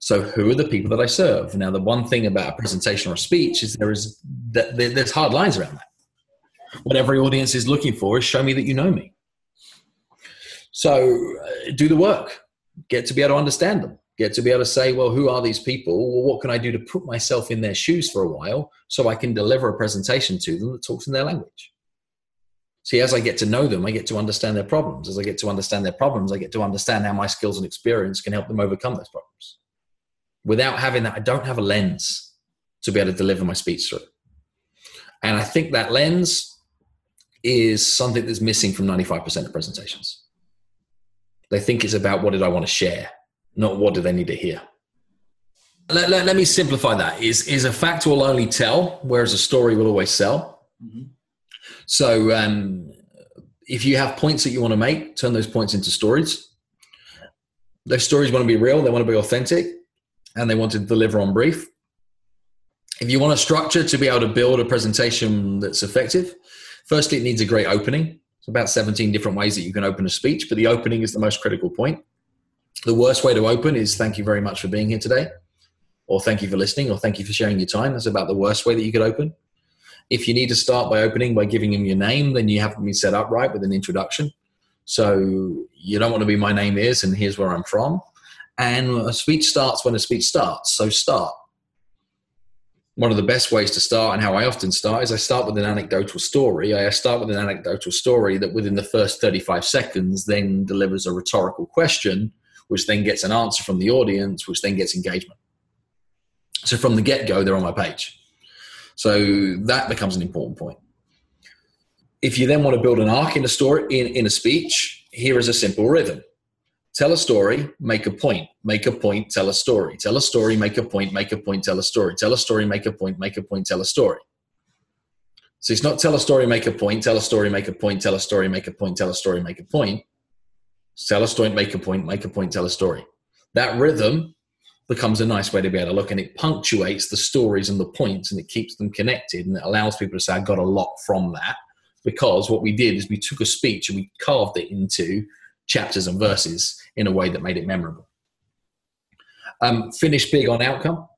So who are the people that I serve? Now, the one thing about a presentation or a speech is there's hard lines around that. What every audience is looking for is show me that you know me. So do the work, get to be able to understand them, get to be able to say, well, who are these people? Well, what can I do to put myself in their shoes for a while so I can deliver a presentation to them that talks in their language? See, as I get to know them, I get to understand their problems. As I get to understand their problems, I get to understand how my skills and experience can help them overcome those problems. Without having that, I don't have a lens to be able to deliver my speech through. And I think that lens is something that's missing from 95% of presentations. They think it's about what did I want to share, not what do they need to hear. Let me simplify that. Is a fact will only tell, whereas a story will always sell. Mm-hmm. So if you have points that you want to make, turn those points into stories. Those stories want to be real, they want to be authentic, and they want to deliver on brief. If you want a structure to be able to build a presentation that's effective, firstly, it needs a great opening. It's about 17 different ways that you can open a speech, but the opening is the most critical point. The worst way to open is thank you very much for being here today, or thank you for listening, or thank you for sharing your time. That's about the worst way that you could open. If you need to start by opening by giving them your name, then you have to be set up right with an introduction. So you don't want to be my name is and here's where I'm from. And a speech starts when a speech starts. So start. One of the best ways to start, and how I often start, is I start with an anecdotal story. I start with an anecdotal story that within the first 35 seconds then delivers a rhetorical question, which then gets an answer from the audience, which then gets engagement. So from the get-go, they're on my page. So that becomes an important point. If you then want to build an arc in a story, in a speech, here is a simple rhythm. Tell a story, make a point, tell a story. Tell a story, make a point, tell a story. Tell a story, make a point, tell a story. So it's not tell a story, make a point, tell a story, make a point, tell a story, make a point, tell a story, make a point. Tell a story, make a point, tell a story. That rhythm becomes a nice way to be able to look, and it punctuates the stories and the points, and it keeps them connected, and it allows people to say, I got a lot from that, because what we did is we took a speech and we carved it into chapters and verses in a way that made it memorable. Finish big on outcome.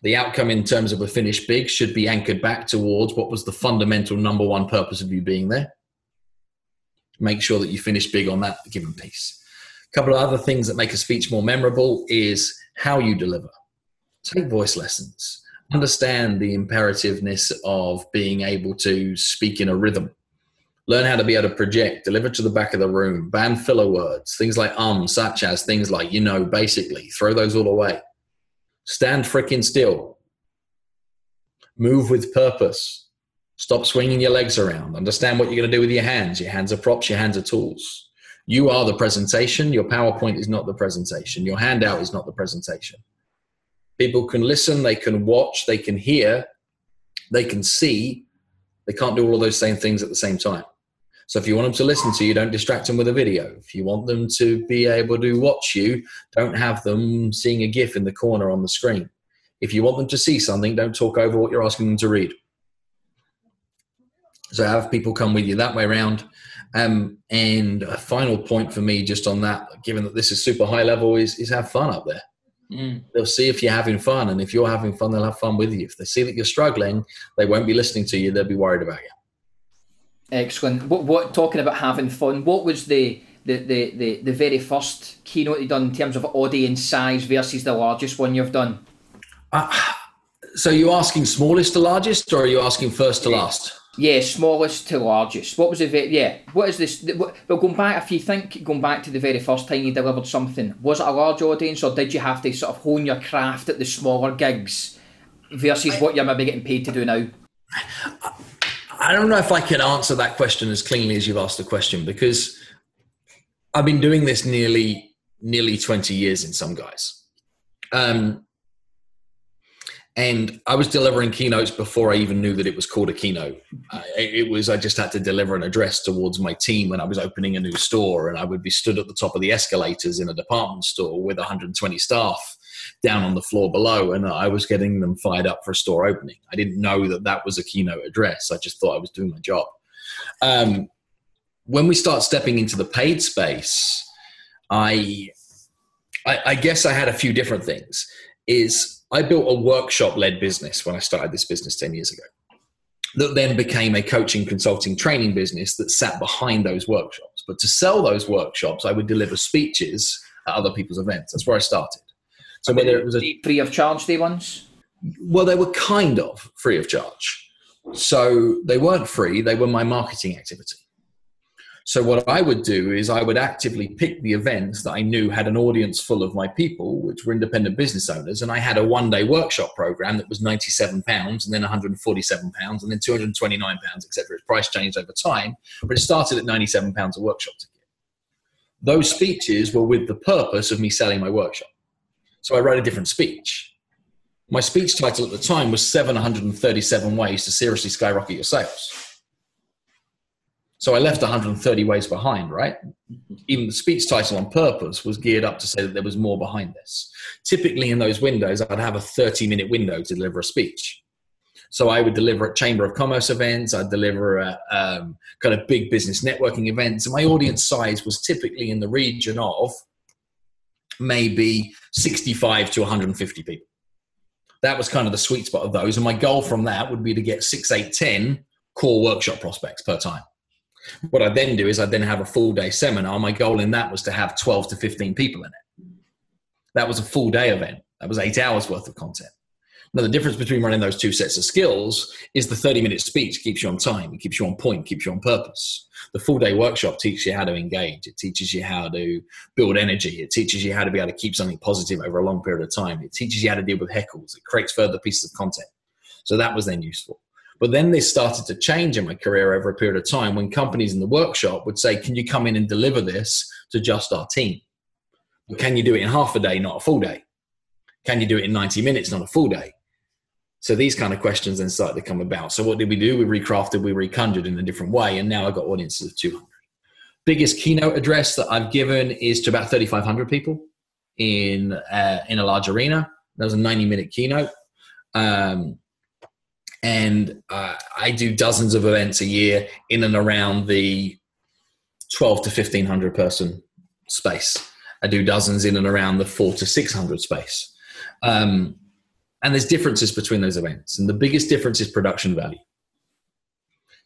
The outcome in terms of a finish big should be anchored back towards what was the fundamental number one purpose of you being there. Make sure that you finish big on that given piece. A couple of other things that make a speech more memorable is how you deliver. Take voice lessons. Understand the imperativeness of being able to speak in a rhythm. Learn how to be able to project, deliver to the back of the room, ban filler words, things like such as, things like, you know, basically. Throw those all away. Stand frickin' still. Move with purpose. Stop swinging your legs around. Understand what you're going to do with your hands. Your hands are props, your hands are tools. You are the presentation. Your PowerPoint is not the presentation. Your handout is not the presentation. People can listen, they can watch, they can hear, they can see. They can't do all of those same things at the same time. So if you want them to listen to you, don't distract them with a video. If you want them to be able to watch you, don't have them seeing a GIF in the corner on the screen. If you want them to see something, don't talk over what you're asking them to read. So have people come with you that way around. And a final point for me just on that, given that this is super high level, is have fun up there. Mm. They'll see if you're having fun, and if you're having fun, they'll have fun with you. If they see that you're struggling, they won't be listening to you, they'll be worried about you. Excellent. What talking about having fun, what was the very first keynote you've done in terms of audience size versus the largest one you've done? So you're asking smallest to largest, or are you asking first to last? Yeah, smallest to largest. What was the what is this? Well, going back, if you think going back to the very first time you delivered something, was it a large audience, or did you have to sort of hone your craft at the smaller gigs versus what you're maybe getting paid to do now? I don't know if I can answer that question as cleanly as you've asked the question, because I've been doing this nearly 20 years in some guys. And I was delivering keynotes before I even knew that it was called a keynote. I just had to deliver an address towards my team when I was opening a new store, and I would be stood at the top of the escalators in a department store with 120 staff down on the floor below, and I was getting them fired up for a store opening. I didn't know that that was a keynote address. I just thought I was doing my job. When we start stepping into the paid space, I guess I had a few different things. I built a workshop-led business when I started this business 10 years ago that then became a coaching, consulting, training business that sat behind those workshops. But to sell those workshops, I would deliver speeches at other people's events. That's where I started. So whether it was free of charge, the ones? Well, they were kind of free of charge. So they weren't free. They were my marketing activity. So what I would do is I would actively pick the events that I knew had an audience full of my people, which were independent business owners. And I had a one-day workshop program that was £97 and then £147 and then £229, et cetera. Its price changed over time, but it started at £97 a workshop ticket. Those speeches were with the purpose of me selling my workshop. So I wrote a different speech. My speech title at the time was 737 ways to seriously skyrocket your sales. So I left 130 ways behind, right? Even the speech title on purpose was geared up to say that there was more behind this. Typically in those windows, I'd have a 30-minute window to deliver a speech. So I would deliver at Chamber of Commerce events, I'd deliver at kind of big business networking events. And my audience size was typically in the region of maybe 65 to 150 people. That was kind of the sweet spot of those. And my goal from that would be to get 6, 8, 10 core workshop prospects per time. What I'd then do is I'd then have a full day seminar. My goal in that was to have 12 to 15 people in it. That was a full day event. That was 8 hours worth of content. Now, the difference between running those two sets of skills is the 30-minute speech keeps you on time, it keeps you on point, keeps you on purpose. The full-day workshop teaches you how to engage. It teaches you how to build energy. It teaches you how to be able to keep something positive over a long period of time. It teaches you how to deal with heckles. It creates further pieces of content. So that was then useful. But then this started to change in my career over a period of time when companies in the workshop would say, can you come in and deliver this to just our team? But can you do it in half a day, not a full day? Can you do it in 90 minutes, not a full day? So these kind of questions then started to come about. So what did we do? We recrafted, we reconjured in a different way. And now I've got audiences of 200. Biggest keynote address that I've given is to about 3,500 people in a large arena. That was a 90-minute keynote. I do dozens of events a year in and around the 12 to 1,500 person space. I do dozens in and around the 4 to 600 space. And there's differences between those events. And the biggest difference is production value.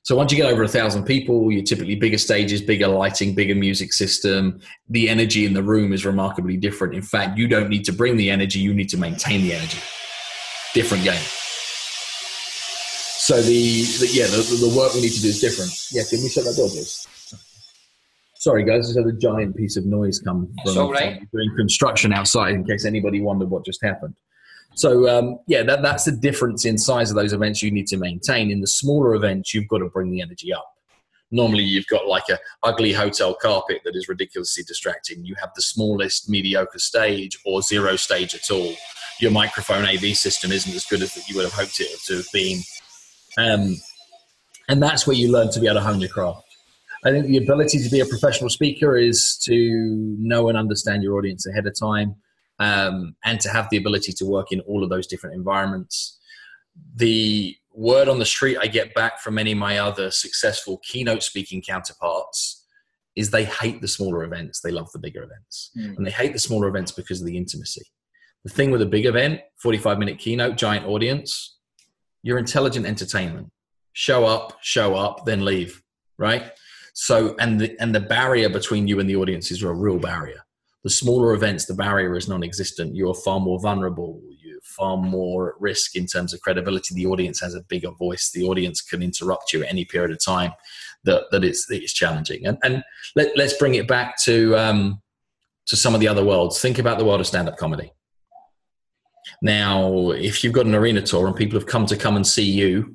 So once you get over 1,000 people, you're typically bigger stages, bigger lighting, bigger music system. The energy in the room is remarkably different. In fact, you don't need to bring the energy. You need to maintain the energy. Different game. So the work we need to do is different. Yeah, can we shut that door, please? Sorry, guys. I just had a giant piece of noise come from doing construction outside in case anybody wondered what just happened. So, that's the difference in size of those events you need to maintain. In the smaller events, you've got to bring the energy up. Normally, you've got like a ugly hotel carpet that is ridiculously distracting. You have the smallest, mediocre stage or zero stage at all. Your microphone AV system isn't as good as you would have hoped it to have been. And that's where you learn to be able to hone your craft. I think the ability to be a professional speaker is to know and understand your audience ahead of time. And to have the ability to work in all of those different environments. The word on the street I get back from many of my other successful keynote speaking counterparts is they hate the smaller events. They love the bigger events. Mm. And they hate the smaller events because of the intimacy. The thing with a big event, 45-minute keynote, giant audience, you're intelligent entertainment. Show up, then leave, right? So, and the barrier between you and the audience is a real barrier. The smaller events, the barrier is non-existent. You're far more vulnerable. You're far more at risk in terms of credibility. The audience has a bigger voice. The audience can interrupt you at any period of time. It's challenging. And let's bring it back to some of the other worlds. Think about the world of stand-up comedy. Now, if you've got an arena tour and people have come and see you,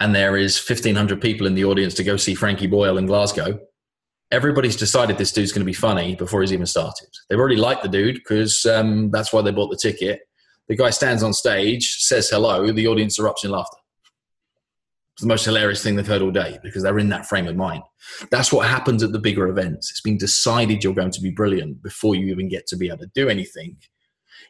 and there is 1,500 people in the audience to go see Frankie Boyle in Glasgow, everybody's decided this dude's going to be funny before he's even started. They've already liked the dude because that's why they bought the ticket. The guy stands on stage, says hello, the audience erupts in laughter. It's the most hilarious thing they've heard all day because they're in that frame of mind. That's what happens at the bigger events. It's been decided you're going to be brilliant before you even get to be able to do anything.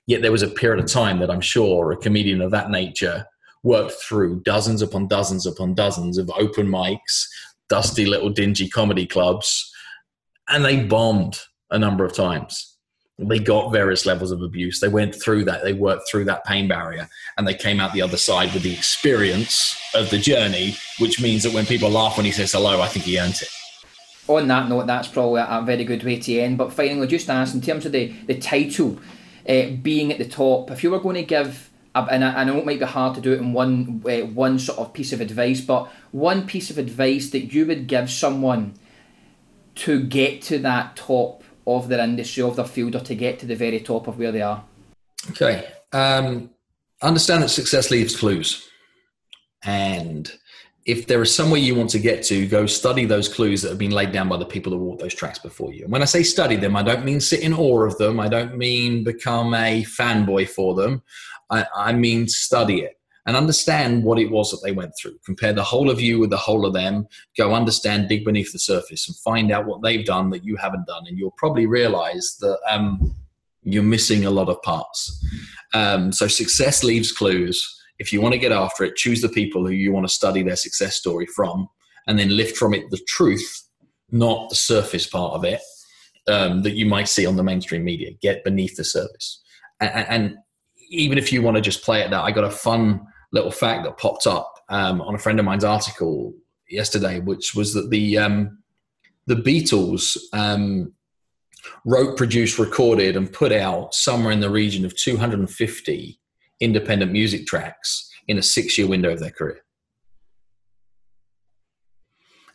Yet there was a period of time that I'm sure a comedian of that nature worked through dozens upon dozens upon dozens of open mics, dusty little dingy comedy clubs, and they bombed a number of times. They got various levels of abuse. They went through that. They worked through that pain barrier, and they came out the other side with the experience of the journey, which means that when people laugh when he says hello, I think he earned it. On that note, that's probably a very good way to end. But finally, just ask, in terms of the title, Being at the Top, if you were going to give, and I know it might be hard to do it in one sort of piece of advice, but one piece of advice that you would give someone to get to that top of their industry, of their field, or to get to the very top of where they are. Okay. Understand that success leaves clues. And if there is somewhere you want to get to, go study those clues that have been laid down by the people that walked those tracks before you. And when I say study them, I don't mean sit in awe of them. I don't mean become a fanboy for them. I mean study it and understand what it was that they went through. Compare the whole of you with the whole of them. Go understand, dig beneath the surface and find out what they've done that you haven't done. And you'll probably realize that you're missing a lot of parts. So success leaves clues. If you want to get after it, choose the people who you want to study their success story from, and then lift from it the truth, not the surface part of it that you might see on the mainstream media. Get beneath the surface. And even if you want to just play at that, I got a fun little fact that popped up on a friend of mine's article yesterday, which was that the Beatles wrote, produced, recorded, and put out somewhere in the region of 250 independent music tracks in a 6-year window of their career.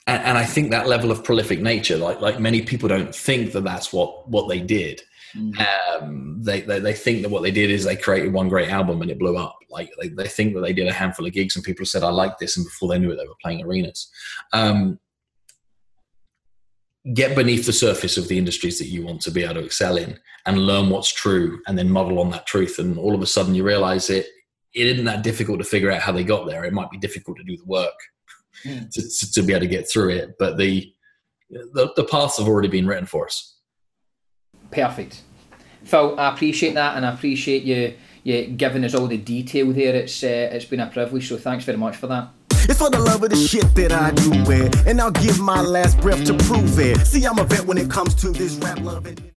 And I think that level of prolific nature, like many people don't think that that's what they did. Mm-hmm. They think that what they did is they created one great album and it blew up. Like they think that they did a handful of gigs and people said, I like this. And before they knew it, they were playing arenas. Get beneath the surface of the industries that you want to be able to excel in and learn what's true and then muddle on that truth. And all of a sudden you realize it isn't that difficult to figure out how they got there. It might be difficult to do the work to be able to get through it. But the paths have already been written for us. Perfect. Phil, I appreciate that. And I appreciate you giving us all the detail there. It's been a privilege. So thanks very much for that. It's for the love of the shit that I do, and I'll give my last breath to prove it. See, I'm a vet when it comes to this rap love.